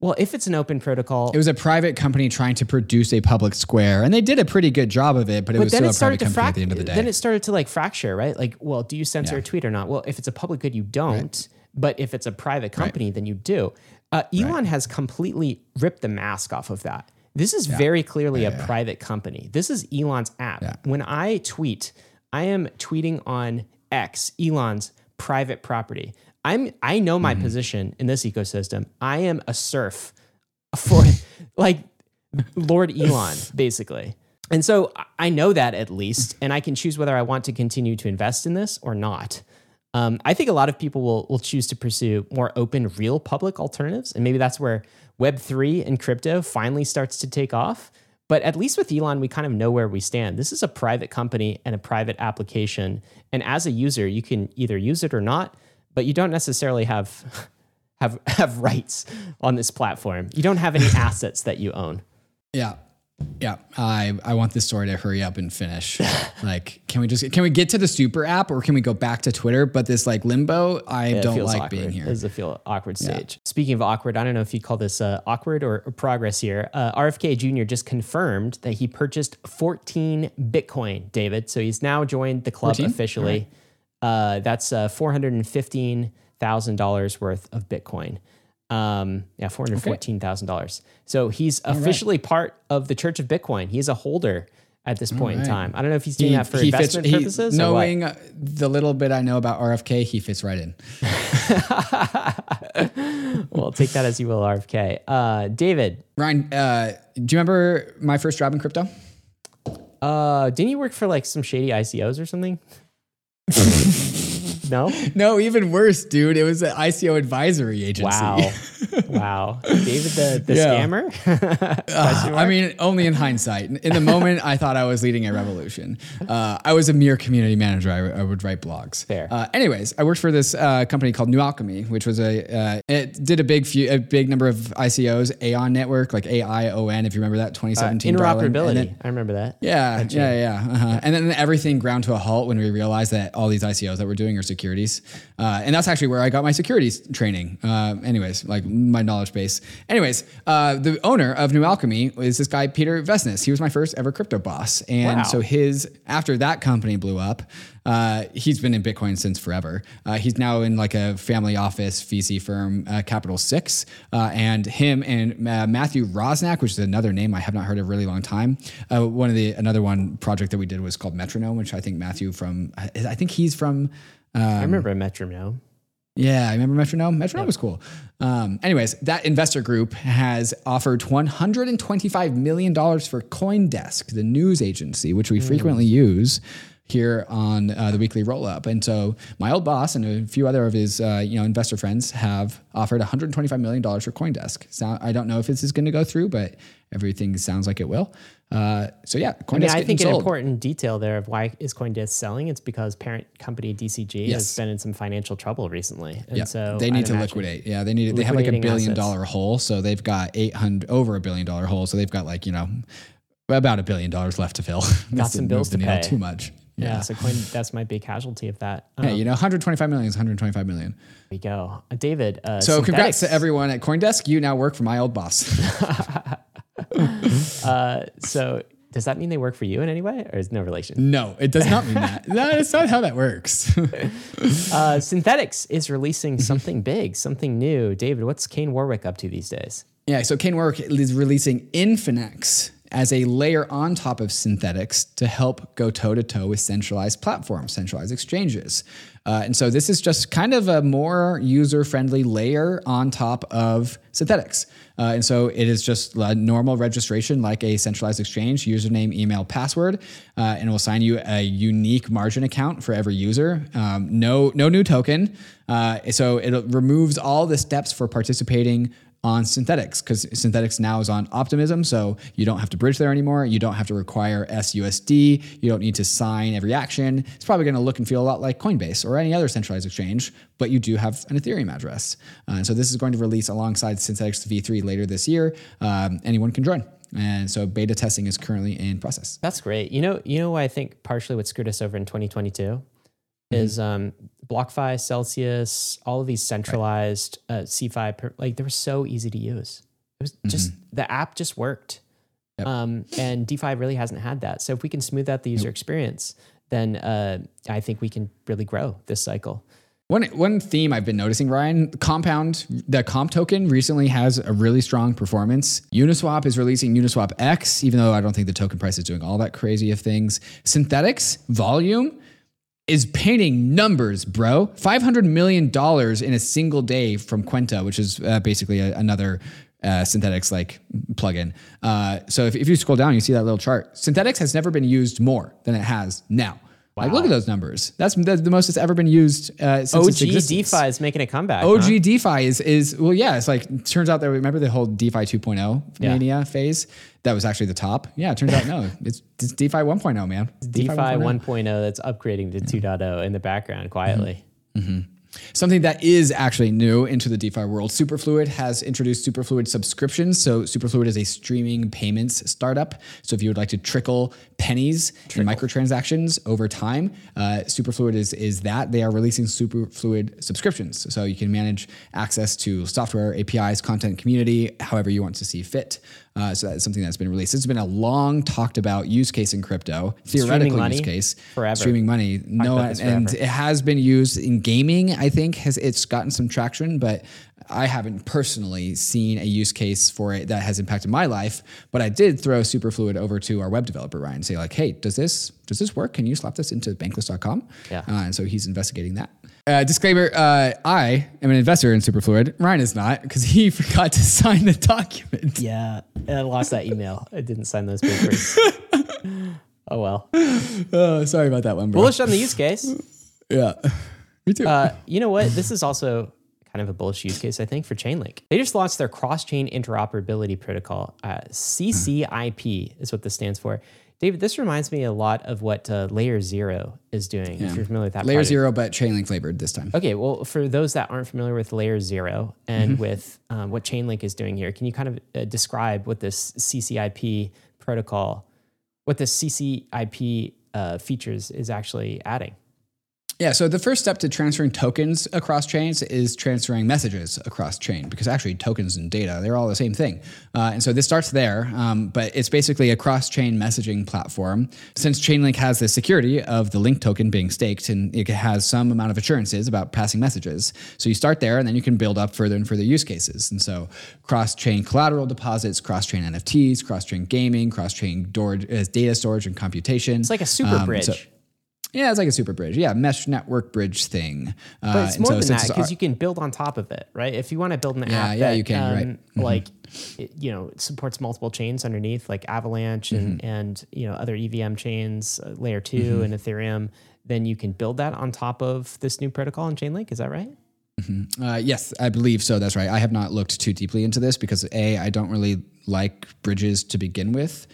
well, if it's an open protocol, it was a private company trying to produce a public square, and they did a pretty good job of it. But it but was still it a private company frac- at the end of the day. Then it started to like fracture, right? Like, well, do you censor yeah. a tweet or not? Well, if it's a public good, you don't. Right. But if it's a private company, right. then you do. Uh, Elon right. has completely ripped the mask off of that. This is yeah. very clearly yeah, yeah, a yeah. private company. This is Elon's app. Yeah. When I tweet, I am tweeting on X, Elon's private property. I'm, I know my mm-hmm. position in this ecosystem. I am a serf for like Lord Elon, basically. And so I know that at least, and I can choose whether I want to continue to invest in this or not. Um, I think a lot of people will will choose to pursue more open, real public alternatives. And maybe that's where Web three and crypto finally starts to take off. But at least with Elon, we kind of know where we stand. This is a private company and a private application. And as a user, you can either use it or not, but you don't necessarily have have have rights on this platform. You don't have any assets that you own. Yeah. Yeah. I, I want this story to hurry up and finish. Like, can we just, can we get to the super app, or can we go back to Twitter? But this like limbo, I yeah, don't like awkward. being here. This is a feel awkward stage. Yeah. Speaking of awkward, I don't know if you call this uh, awkward or, or progress here. Uh, R F K Junior just confirmed that he purchased fourteen Bitcoin, David. So he's now joined the club fourteen? Officially. Right. Uh, that's uh, four hundred fifteen thousand dollars worth of Bitcoin. Um, yeah, four hundred fourteen thousand dollars. Okay. So he's officially right. part of the Church of Bitcoin. He's a holder at this point right. in time. I don't know if he's doing he, that for investment fits, purposes. He, knowing what? the little bit I know about R F K, he fits right in. Well, take that as you will, R F K. Uh, David. Ryan, uh, do you remember my first job in crypto? Uh, didn't you work for like some shady I C Os or something? No? No, even worse, dude. It was an I C O advisory agency. Wow. Wow. David the, the yeah. scammer? uh, I mean, only in hindsight. In the moment, I thought I was leading a revolution. Uh, I was a mere community manager. I, I would write blogs. Fair. Uh, anyways, I worked for this uh, company called New Alchemy, which was a, uh, it did a big few, a big number of I C Os, Aeon Network, like A I O N, if you remember that, twenty seventeen. Uh, interoperability. Then, I remember that. Yeah, That's yeah, yeah, yeah. Uh-huh. And then everything ground to a halt when we realized that all these I C Os that we're doing are secure. Securities. Uh, and that's actually where I got my securities training. Uh, anyways, like my knowledge base. Anyways, uh, the owner of New Alchemy is this guy, Peter Vesnes. He was my first ever crypto boss. And wow. so his, after that company blew up, uh, he's been in Bitcoin since forever. Uh, he's now in like a family office V C firm, uh, Capital Six. Uh, and him and uh, Matthew Rosnack, which is another name I have not heard of a really long time. Uh, one of the, another one project that we did was called Metronome, which I think Matthew from, I think he's from, Um, I remember Metronome. Yeah, I remember Metronome. Metronome yep. was cool. Um, anyways, that investor group has offered one hundred twenty-five million dollars for CoinDesk, the news agency, which we mm. frequently use here on uh, the weekly roll up. And so my old boss and a few other of his uh, you know, investor friends have offered one hundred twenty-five million dollars for CoinDesk. So I don't know if this is going to go through, but everything sounds like it will. Uh, so yeah, CoinDesk. I mean, I think sold. An important detail there of why is CoinDesk selling? It's because parent company D C G yes. has been in some financial trouble recently, and yep. so they need I'd to liquidate. Yeah, they need. They have like a billion assets. dollar hole, so they've got eight hundred over a billion dollar hole, so they've got like you know about a billion dollars left to fill. Got some bills to pay. Too much. Yeah. yeah, so Coin, that's my big casualty of that. Um, yeah, you know, one hundred twenty-five million is one hundred twenty-five million. There we go, uh, David. Uh, so synthetics. Congrats to everyone at CoinDesk. You now work for my old boss. uh, so does that mean they work for you in any way, or is no relation? No, it does not mean that. That is not how that works. uh, Synthetics is releasing something big, something new. David, what's Kane Warwick up to these days? Yeah, so Kane Warwick is releasing Infinex as a layer on top of Synthetics to help go toe-to-toe with centralized platforms, centralized exchanges. Uh, and so this is just kind of a more user-friendly layer on top of Synthetics. Uh, and so it is just a normal registration like a centralized exchange, username, email, password, uh, and it will sign you a unique margin account for every user. Um, no, no new token. Uh, so it removes all the steps for participating on Synthetics, because Synthetics now is on Optimism, so you don't have to bridge there anymore. You don't have to require S U S D. You don't need to sign every action. It's probably going to look and feel a lot like Coinbase or any other centralized exchange, but you do have an Ethereum address. Uh, and so this is going to release alongside Synthetics V three later this year. Um, anyone can join. And so beta testing is currently in process. That's great. You know, you know why I think partially what screwed us over in twenty twenty-two mm-hmm. is um, BlockFi, Celsius, all of these centralized right. uh, CeFi, per, like they were so easy to use. It was just mm-hmm. the app just worked. Yep. Um, and DeFi really hasn't had that. So if we can smooth out the user yep. experience, then uh, I think we can really grow this cycle. One one theme I've been noticing, Ryan, Compound, the Comp token recently has a really strong performance. Uniswap is releasing Uniswap X, even though I don't think the token price is doing all that crazy of things. Synthetics volume is painting numbers, bro. five hundred million dollars in a single day from Quenta, which is uh, basically a, another uh, Synthetics like plugin. Uh, so if, if you scroll down, you see that little chart. Synthetics has never been used more than it has now. Wow. Like, look at those numbers. That's, that's the most it's ever been used uh, since its existence. O G DeFi is making a comeback. O G huh? DeFi is, is, well, yeah, it's like, it turns out that, remember the whole DeFi two point oh yeah. mania phase? That was actually the top. Yeah, it turns out, no, it's, it's DeFi one point oh, man. It's DeFi, DeFi one point oh that's upgrading to yeah. two point oh in the background quietly. Mm-hmm. Mm-hmm. Something that is actually new into the DeFi world. Superfluid has introduced Superfluid subscriptions. So Superfluid is a streaming payments startup. So if you would like to trickle pennies trickle. in microtransactions over time, uh, Superfluid is, is that. They are releasing Superfluid subscriptions. So you can manage access to software, A P Is, content, community, however you want to see fit. Uh, so that's something that's been released. It's been a long talked about use case in crypto, theoretical use case, forever. streaming money. Talked no, and it has been used in gaming. I think has it's gotten some traction, but I haven't personally seen a use case for it that has impacted my life. But I did throw Superfluid over to our web developer Ryan and say like, "Hey, does this does this work? Can you slap this into bankless dot com?" Yeah, uh, and so he's investigating that. Uh, disclaimer, uh, I am an investor in Superfluid. Ryan is not because he forgot to sign the document. Yeah, I lost that email. I didn't sign those papers. Oh, well. Oh, sorry about that one, bro. Bullish on the use case. Yeah, me too. Uh, you know what? This is also kind of a bullish use case, I think, for Chainlink. They just launched their cross-chain interoperability protocol. Uh, C C I P is what this stands for. David, this reminds me a lot of what uh, Layer Zero is doing, yeah. if you're familiar with that. Layer party. Zero, but Chainlink flavored this time. Okay, well, for those that aren't familiar with Layer Zero and mm-hmm. with um, what Chainlink is doing here, can you kind of uh, describe what this C C I P protocol, what this C C I P uh, features is actually adding? Yeah, so the first step to transferring tokens across chains is transferring messages across chain, because actually tokens and data, they're all the same thing. Uh, and so this starts there, um, but it's basically a cross-chain messaging platform. Since Chainlink has the security of the link token being staked, and it has some amount of assurances about passing messages. So you start there, and then you can build up further and further use cases. And so cross-chain collateral deposits, cross-chain N F Ts, cross-chain gaming, cross-chain door- uh, data storage and computation. It's like a super um, bridge. So- Yeah, it's like a super bridge. Yeah, mesh network bridge thing. Uh, but it's more so than that because you can build on top of it, right? If you want to build an yeah, app yeah, that you can, um, right. mm-hmm. like, it, you know, it supports multiple chains underneath, like Avalanche mm-hmm. and, and you know other E V M chains, uh, Layer two mm-hmm. and Ethereum, then you can build that on top of this new protocol in Chainlink. Is that right? Mm-hmm. Uh, yes, I believe so. That's right. I have not looked too deeply into this because A, I don't really like bridges to begin with.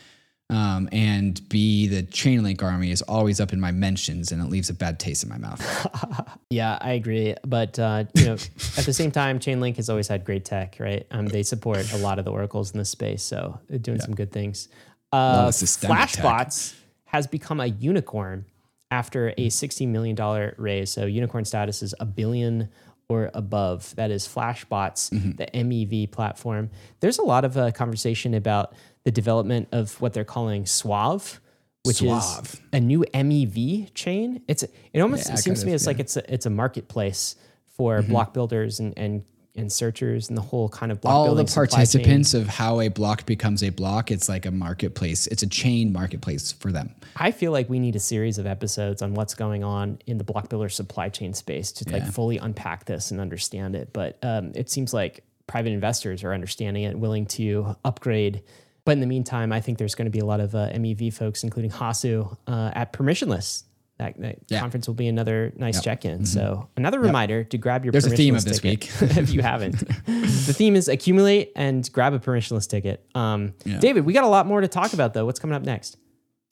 Um, and B, the Chainlink army is always up in my mentions and it leaves a bad taste in my mouth. Yeah, I agree. But, uh, you know, at the same time, Chainlink has always had great tech, right? Um, they support a lot of the oracles in this space. So they're doing yeah. some good things. Uh, Flashbots has become a unicorn after a sixty million dollars raise. So unicorn status is a billion or above. That is Flashbots, mm-hmm. the M E V platform. There's a lot of uh, conversation about the development of what they're calling Suave, which Suave. is a new M E V chain. It's it almost yeah, it seems to me it's yeah. like it's a, it's a marketplace for mm-hmm. block builders and, and and searchers and the whole kind of block all building the participants of how a block becomes a block. It's like a marketplace. It's a chain marketplace for them. I feel like we need a series of episodes on what's going on in the block builder supply chain space to yeah. like fully unpack this and understand it. But um, it seems like private investors are understanding it, willing to upgrade. But in the meantime, I think there's going to be a lot of uh, M E V folks, including Hasu, uh, at Permissionless. That, that yeah. conference will be another nice yep. check-in. Mm-hmm. So another reminder yep. to grab your There's Permissionless a theme of this ticket week. If you haven't. The theme is accumulate and grab a Permissionless ticket. Um, yeah. David, we got a lot more to talk about, though. What's coming up next?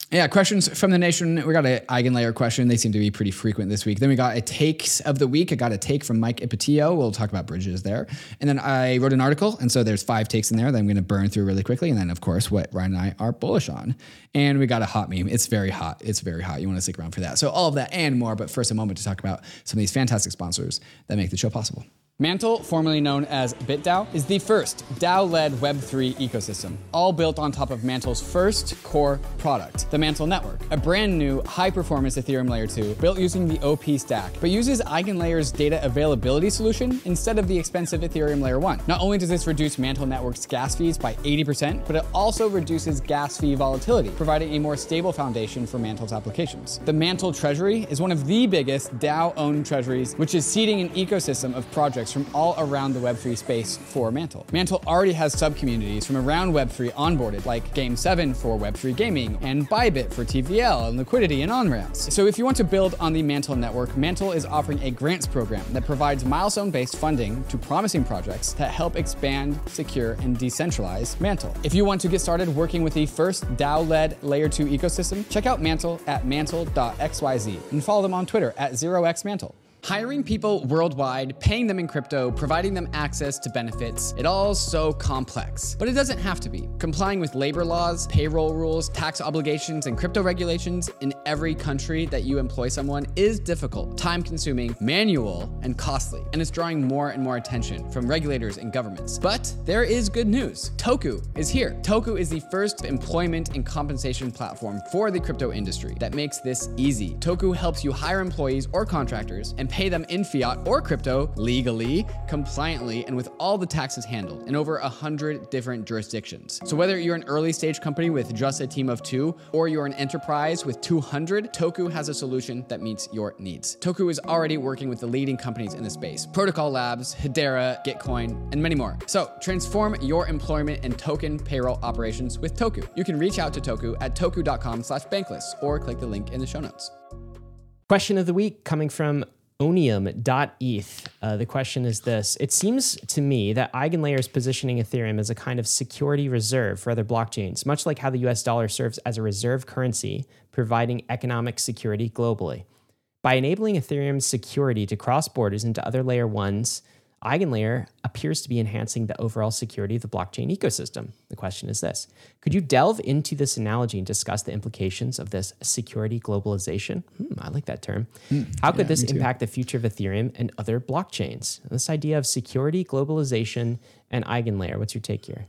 Yeah, questions from the nation. We got an Eigenlayer question. They seem to be pretty frequent this week. Then we got a takes of the week. I got a take from Mike Ipatillo. We'll talk about bridges there. And then I wrote an article, and so there's five takes in there that I'm going to burn through really quickly. And then, of course, what Ryan and I are bullish on. And we got a hot meme. It's very hot. It's very hot. You want to stick around for that. So all of that and more, but first a moment to talk about some of these fantastic sponsors that make the show possible. Mantle, formerly known as BitDAO, is the first DAO-led Web three ecosystem, all built on top of Mantle's first core product, the Mantle Network, a brand new high-performance Ethereum layer two built using the O P stack, but uses EigenLayer's data availability solution instead of the expensive Ethereum layer one. Not only does this reduce Mantle Network's gas fees by eighty percent, but it also reduces gas fee volatility, providing a more stable foundation for Mantle's applications. The Mantle Treasury is one of the biggest DAO-owned treasuries, which is seeding an ecosystem of projects from all around the Web three space for Mantle. Mantle already has subcommunities from around Web three onboarded, like Game seven for Web three gaming, and Bybit for T V L and liquidity and on-ramps. So if you want to build on the Mantle network, Mantle is offering a grants program that provides milestone-based funding to promising projects that help expand, secure, and decentralize Mantle. If you want to get started working with the first DAO-led Layer two ecosystem, check out Mantle at mantle dot x y z and follow them on Twitter at zero x mantle. Hiring people worldwide, paying them in crypto, providing them access to benefits, it all's so complex. But it doesn't have to be. Complying with labor laws, payroll rules, tax obligations, and crypto regulations in every country that you employ someone is difficult, time-consuming, manual, and costly. And it's drawing more and more attention from regulators and governments. But there is good news. Toku is here. Toku is the first employment and compensation platform for the crypto industry that makes this easy. Toku helps you hire employees or contractors and pay them in fiat or crypto legally, compliantly, and with all the taxes handled in over a hundred different jurisdictions. So whether you're an early stage company with just a team of two or you're an enterprise with two hundred, Toku has a solution that meets your needs. Toku is already working with the leading companies in the space, Protocol Labs, Hedera, Gitcoin, and many more. So transform your employment and token payroll operations with Toku. You can reach out to Toku at toku dot com slash bankless or click the link in the show notes. Question of the week coming from Onium dot e t h. Uh, the question is this. It seems to me that EigenLayer is positioning Ethereum as a kind of security reserve for other blockchains, much like how the U S dollar serves as a reserve currency, providing economic security globally. By enabling Ethereum's security to cross borders into other layer ones, EigenLayer appears to be enhancing the overall security of the blockchain ecosystem. The question is this. Could you delve into this analogy and discuss the implications of this security globalization? Hmm, I like that term. Mm, How could yeah, this impact the future of Ethereum and other blockchains? This idea of security globalization and EigenLayer. What's your take here?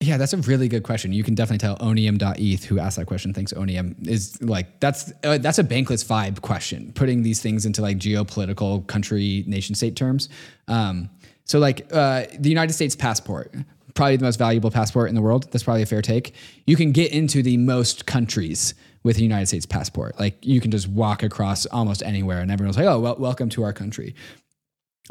Yeah, that's a really good question. You can definitely tell Onium dot e t h, who asked that question, thinks Onium is like, that's uh, that's a Bankless vibe question, putting these things into like geopolitical country nation state terms. Um, so like uh, the United States passport, probably the most valuable passport in the world. That's probably a fair take. You can get into the most countries with a United States passport. Like you can just walk across almost anywhere and everyone's like, oh, well, welcome to our country.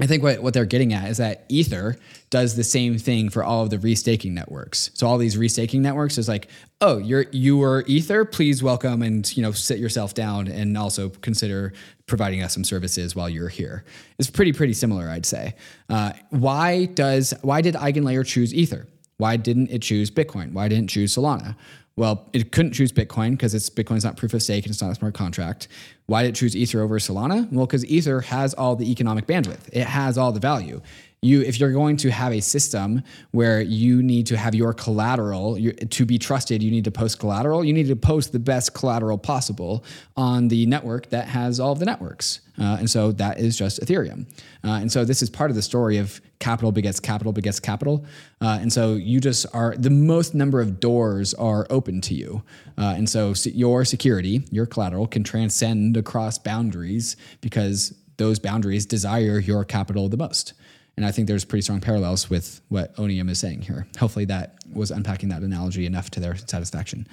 I think what, what they're getting at is that Ether does the same thing for all of the restaking networks. So all these restaking networks is like, oh, you're you are Ether, please welcome and you know sit yourself down and also consider providing us some services while you're here. It's pretty, pretty similar, I'd say. Uh, why does why did EigenLayer choose Ether? Why didn't it choose Bitcoin? Why didn't it choose Solana? Well, it couldn't choose Bitcoin because it's Bitcoin's not proof of stake and it's not a smart contract. Why did it choose Ether over Solana? Well, because Ether has all the economic bandwidth. It has all the value. You, if you're going to have a system where you need to have your collateral your, to be trusted, you need to post collateral. You need to post the best collateral possible on the network that has all of the networks. Uh, and so that is just Ethereum. Uh, and so this is part of the story of capital begets capital begets capital. Uh, and so you just are, the most number of doors are open to you. Uh, and so your security, your collateral can transcend across boundaries because those boundaries desire your capital the most. And I think there's pretty strong parallels with what Onium is saying here. Hopefully that was unpacking that analogy enough to their satisfaction.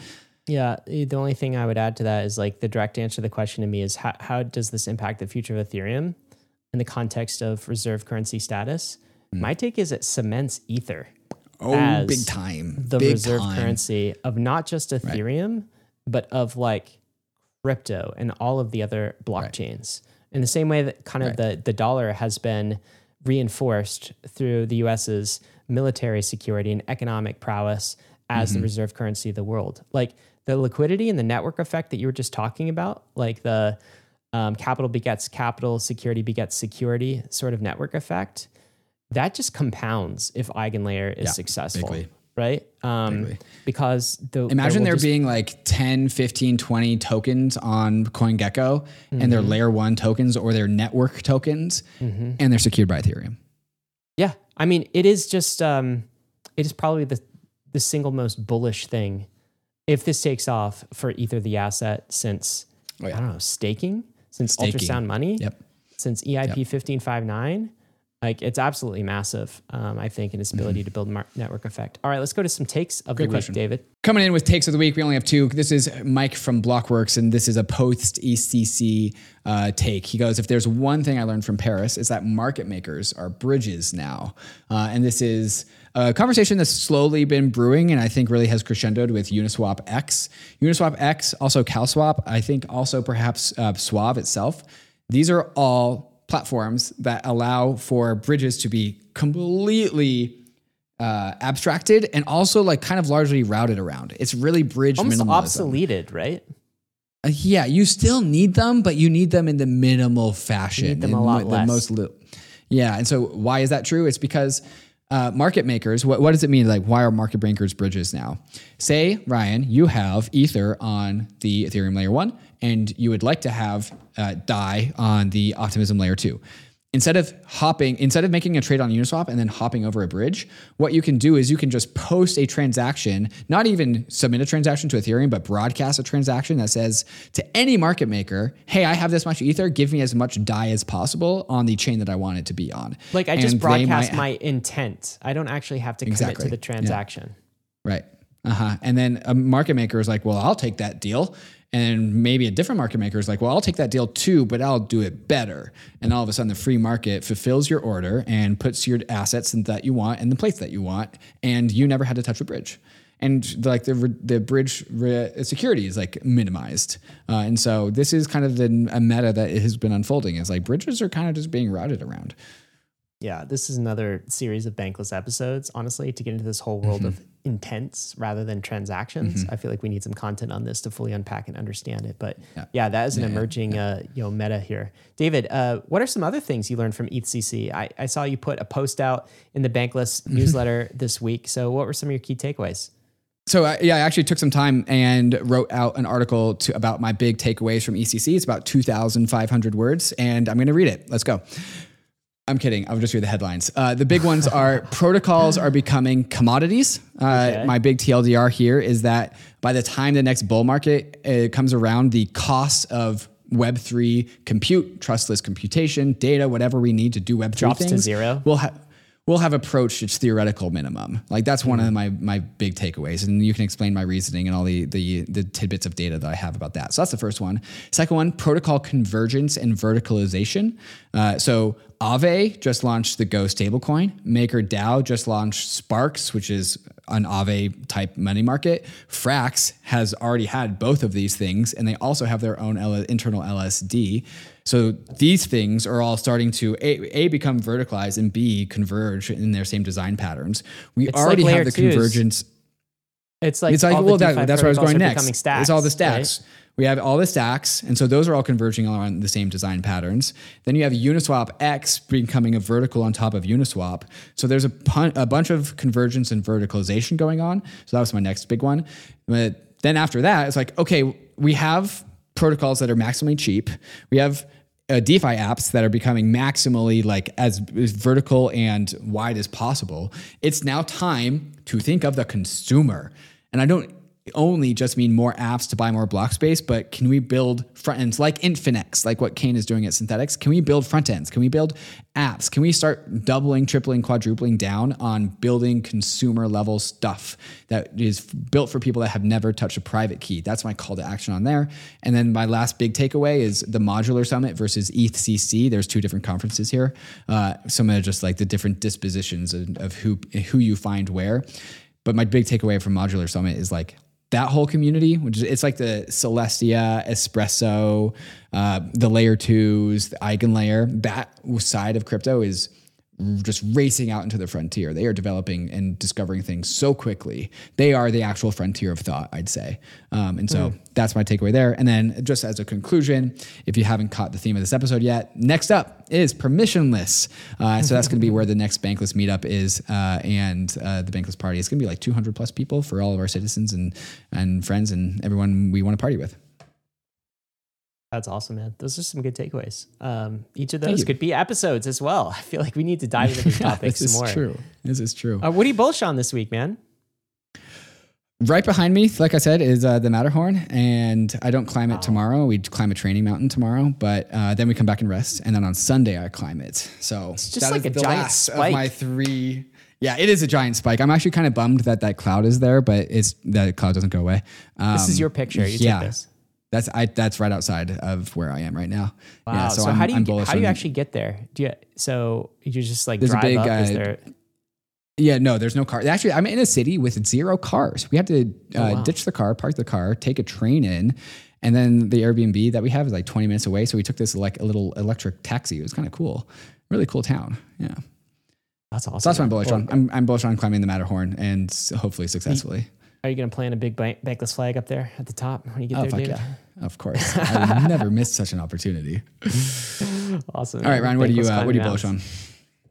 Yeah, the only thing I would add to that is like the direct answer to the question to me is how, how does this impact the future of Ethereum in the context of reserve currency status? Mm. My take is it cements Ether. Oh, as big time. The big reserve time. Currency of not just Ethereum, right. But of like crypto and all of the other blockchains. Right. In the same way that kind of right. the, the dollar has been reinforced through the U S's military security and economic prowess as mm-hmm. the reserve currency of the world. Like the liquidity and the network effect that you were just talking about, like the um, capital begets capital, security begets security sort of network effect, that just compounds if Eigenlayer is yeah, successful. Bigly. Right? Um, bigly. Because the, imagine there, there just, being like ten, fifteen, twenty tokens on CoinGecko mm-hmm. and they're layer one tokens or they're network tokens mm-hmm. and they're secured by Ethereum. Yeah. I mean, it is just, um, it is probably the, the single most bullish thing if this takes off for Ether, the asset, since, oh, yeah. I don't know, staking, since staking. Ultrasound Money, yep. since E I P yep. fifteen fifty-nine, like it's absolutely massive, um, I think, in its ability mm-hmm. to build mar- network effect. All right, let's go to some takes of Great the question. week, David. Coming in with takes of the week, we only have two. This is Mike from Blockworks, and this is a post-E C C uh, take. He goes, if there's one thing I learned from Paris, it's that market makers are bridges now. Uh, and this is a conversation that's slowly been brewing and I think really has crescendoed with Uniswap X. Uniswap X, also CalSwap, I think also perhaps uh, Suave itself. These are all platforms that allow for bridges to be completely uh, abstracted and also like kind of largely routed around. It's really bridge minimalism. Almost obsoleted, right? Uh, yeah, you still need them, but you need them in the minimal fashion. You need them a lot less. The most li- yeah, and so why is that true? It's because... Uh, market makers, what, what does it mean? Like, why are market makers bridges now? Say, Ryan, you have Ether on the Ethereum layer one, and you would like to have uh, D A I on the Optimism layer two. Instead of hopping, instead of making a trade on Uniswap and then hopping over a bridge, what you can do is you can just post a transaction, not even submit a transaction to Ethereum, but broadcast a transaction that says to any market maker, hey, I have this much Ether, give me as much D A I as possible on the chain that I want it to be on. Like I and just broadcast might, my intent. I don't actually have to commit exactly. to the transaction. Yeah. Right. Uh-huh. And then a market maker is like, well, I'll take that deal. And maybe a different market maker is like, well, I'll take that deal too, but I'll do it better. And all of a sudden the free market fulfills your order and puts your assets in that you want and the place that you want. And you never had to touch a bridge. And like the the bridge security is like minimized. Uh, and so this is kind of the, a meta that has been unfolding is like bridges are kind of just being routed around. Yeah, this is another series of Bankless episodes, honestly, to get into this whole world mm-hmm. of intents rather than transactions. Mm-hmm. I feel like we need some content on this to fully unpack and understand it. But yeah, yeah that is an yeah, emerging yeah. Uh, you know, meta here. David, uh, what are some other things you learned from E T H C C? I, I saw you put a post out in the Bankless newsletter this week. So what were some of your key takeaways? So uh, yeah, I actually took some time and wrote out an article to, about my big takeaways from E C C. It's about two thousand five hundred words, and I'm going to read it. Let's go. I'm kidding. I'll just read the headlines. Uh, the big ones are protocols are becoming commodities. Uh, okay. My big T L D R here is that by the time the next bull market uh, comes around, the cost of Web three compute, trustless computation, data, whatever we need to do Web three drops things, to zero. We'll ha- we'll have approached its theoretical minimum. Like that's mm-hmm. one of my my big takeaways, and you can explain my reasoning and all the, the the tidbits of data that I have about that. So that's the first one. Second one, protocol convergence and verticalization. Uh, so Aave just launched the Go stablecoin. MakerDAO just launched Sparks, which is an Aave type money market. Frax has already had both of these things, and they also have their own L- internal L S D. So these things are all starting to a, a become verticalized and B converge in their same design patterns. We it's already like have the twos. Convergence. It's like, it's like all well, the that, that's where I was going next. Stacks, it's all the stacks. Right? We have all the stacks, and so those are all converging on the same design patterns. Then you have Uniswap X becoming a vertical on top of Uniswap. So there's a, pun- a bunch of convergence and verticalization going on. So that was my next big one. But then after that, it's like, okay, we have protocols that are maximally cheap. We have uh, DeFi apps that are becoming maximally like as, as vertical and wide as possible. It's now time to think of the consumer. And I don't only just mean more apps to buy more block space, but can we build front ends like Infinex, like what Kane is doing at Synthetics? Can we build front ends? Can we build apps? Can we start doubling, tripling, quadrupling down on building consumer level stuff that is built for people that have never touched a private key? That's my call to action on there. And then my last big takeaway is the Modular Summit versus E T H C C. There's two different conferences here. Uh, some of just like the different dispositions of, of who, who you find where. But my big takeaway from Modular Summit is like, that whole community, which is, it's like the Celestia, Espresso, uh, the layer twos, the Eigenlayer, that side of crypto is just racing out into the frontier. They are developing and discovering things so quickly. They are the actual frontier of thought, I'd say. Um, and so mm-hmm. that's my takeaway there. And then just as a conclusion, if you haven't caught the theme of this episode yet, next up is permissionless. Uh, so that's going to be where the next Bankless meetup is. Uh, and uh, the Bankless party, it's going to be like two hundred plus people for all of our citizens and, and friends and everyone we want to party with. That's awesome, man. Those are some good takeaways. Um, each of those could be episodes as well. I feel like we need to dive into these yeah, topics this more. This is true. This is true. Uh, what are you bullish on this week, man? Right behind me, like I said, is uh, the Matterhorn, and I don't climb it oh. tomorrow. We climb a training mountain tomorrow, but uh, then we come back and rest, and then on Sunday I climb it. So it's just that like is a the giant last spike. Of my three. Yeah, it is a giant spike. I'm actually kind of bummed that that cloud is there, but it's that cloud doesn't go away. Um, this is your picture. You yeah. took this. That's I. That's right outside of where I am right now. Wow. Yeah, so so how do you get, how do you actually get there? Do you so you just like there's drive a big, up? Uh, Is there... Yeah, no, there's no car. Actually, I'm in a city with zero cars. We had to uh, oh, wow. ditch the car, park the car, take a train in, and then the Airbnb that we have is like twenty minutes away. So we took this like a little electric taxi. It was kind of cool. Really cool town. Yeah, that's awesome. So that's what I'm bullish on. I'm, I'm bullish on climbing the Matterhorn and hopefully successfully. He- Are you going to plant a big bank- Bankless flag up there at the top when you get oh, there, dude? Yeah. Of course. I would never miss such an opportunity. Awesome. All right, Ryan, what do you uh, what do you bullish on?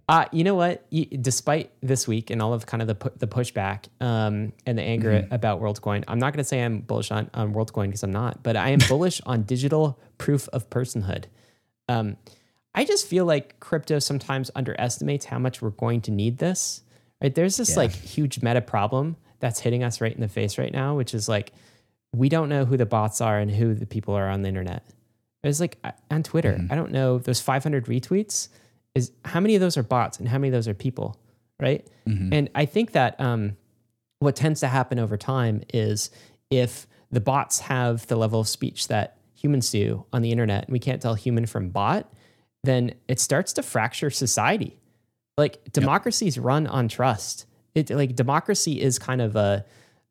Uh, you know what? You, despite this week and all of kind of the pu- the pushback um, and the anger mm-hmm. about Worldcoin, I'm not going to say I'm bullish on, on Worldcoin because I'm not, but I am bullish on digital proof of personhood. Um, I just feel like crypto sometimes underestimates how much we're going to need this. Right? There's this yeah. like huge meta problem that's hitting us right in the face right now, which is like, we don't know who the bots are and who the people are on the internet. It's like on Twitter, mm-hmm. I don't know, those five hundred retweets, is how many of those are bots and how many of those are people, right? Mm-hmm. And I think that um, what tends to happen over time is if the bots have the level of speech that humans do on the internet and we can't tell human from bot, then it starts to fracture society. Like democracies yep. run on trust. It, like democracy is kind of a,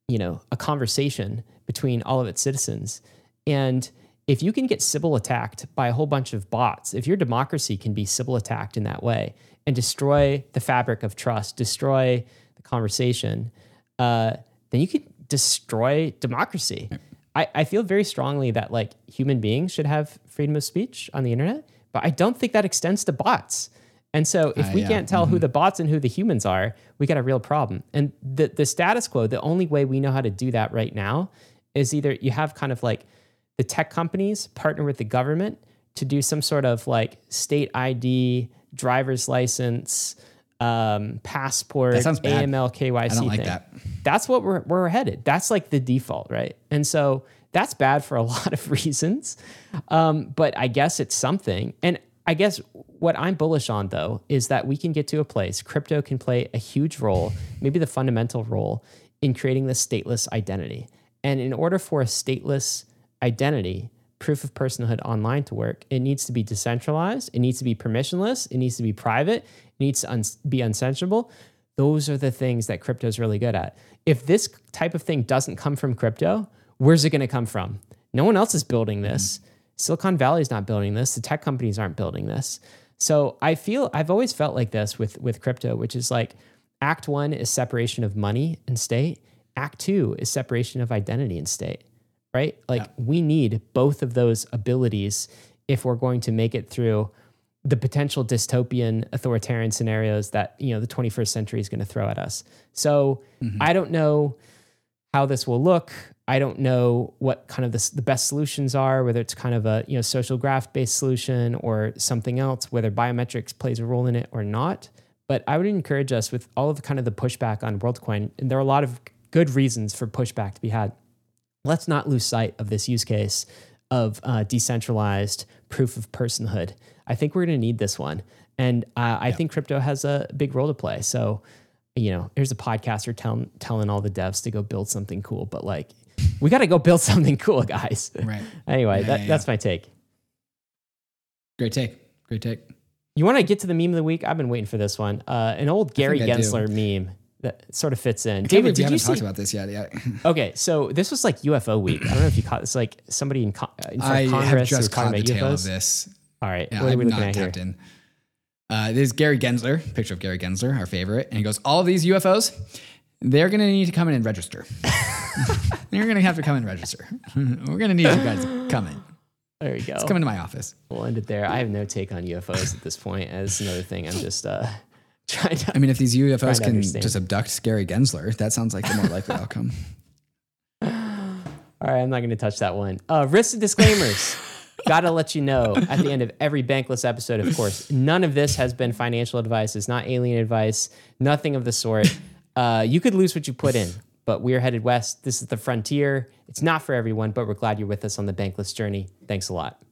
you know, a conversation between all of its citizens. And if you can get civil attacked by a whole bunch of bots, if your democracy can be civil attacked in that way and destroy the fabric of trust, destroy the conversation, uh, then you could destroy democracy. I, I feel very strongly that like human beings should have freedom of speech on the internet, but I don't think that extends to bots. And so if uh, we yeah. can't tell mm-hmm. who the bots and who the humans are, we got a real problem. And the, the status quo, the only way we know how to do that right now is either you have kind of like the tech companies partner with the government to do some sort of like state I D, driver's license, um, passport, A M L, K Y C I don't like thing. That. That's what we're, where we're headed. That's like the default, right? And so that's bad for a lot of reasons. Um, but I guess it's something. And I guess what I'm bullish on, though, is that we can get to a place, crypto can play a huge role, maybe the fundamental role, in creating this stateless identity. And in order for a stateless identity, proof of personhood online to work, it needs to be decentralized, it needs to be permissionless, it needs to be private, it needs to un- be uncensorable. Those are the things that crypto is really good at. If this type of thing doesn't come from crypto, where's it going to come from? No one else is building this. Silicon Valley is not building this. The tech companies aren't building this. So I feel I've always felt like this with, with crypto, which is like act one is separation of money and state. Act two is separation of identity and state, right? Like yeah. we need both of those abilities if we're going to make it through the potential dystopian authoritarian scenarios that, you know, the twenty-first century is going to throw at us. So mm-hmm. I don't know how this will look. I don't know what kind of the, the best solutions are, whether it's kind of a, you know, social graph based solution or something else, whether biometrics plays a role in it or not. But I would encourage us with all of the kind of the pushback on WorldCoin. And there are a lot of good reasons for pushback to be had. Let's not lose sight of this use case of uh, decentralized proof of personhood. I think we're going to need this one. And uh, I yeah. think crypto has a big role to play. So, you know, here's a podcaster telling, telling all the devs to go build something cool, but like, we got to go build something cool, guys. Right. Anyway, yeah, that, yeah, that's yeah. my take. Great take. Great take. You want to get to the meme of the week? I've been waiting for this one. Uh, an old Gary Gensler meme that sort of fits in. I David, did you, you see? Talked about this yet? Yeah. Okay, so this was like U F O week. I don't know if you caught this. Like somebody in, con- in front of Congress. I have just caught the U F Os. Tail of this. All right. Yeah, what are we looking at here? In. Uh, there's Gary Gensler, picture of Gary Gensler, our favorite. And he goes, all of these U F Os, they're going to need to come in and register. You're going to have to come and register. We're going to need you guys to come in. There we go. Let's come into my office. We'll end it there. I have no take on U F Os at this point. That's another thing. I'm just uh, trying to I mean, if these U F Os can understand. just abduct Gary Gensler, that sounds like the more likely outcome. All right, I'm not going to touch that one. Uh, risk disclaimers. Gotta let you know at the end of every Bankless episode, of course, none of this has been financial advice. It's not alien advice, nothing of the sort. Uh, you could lose what you put in, but we're headed west. This is the frontier. It's not for everyone, but we're glad you're with us on the Bankless journey. Thanks a lot.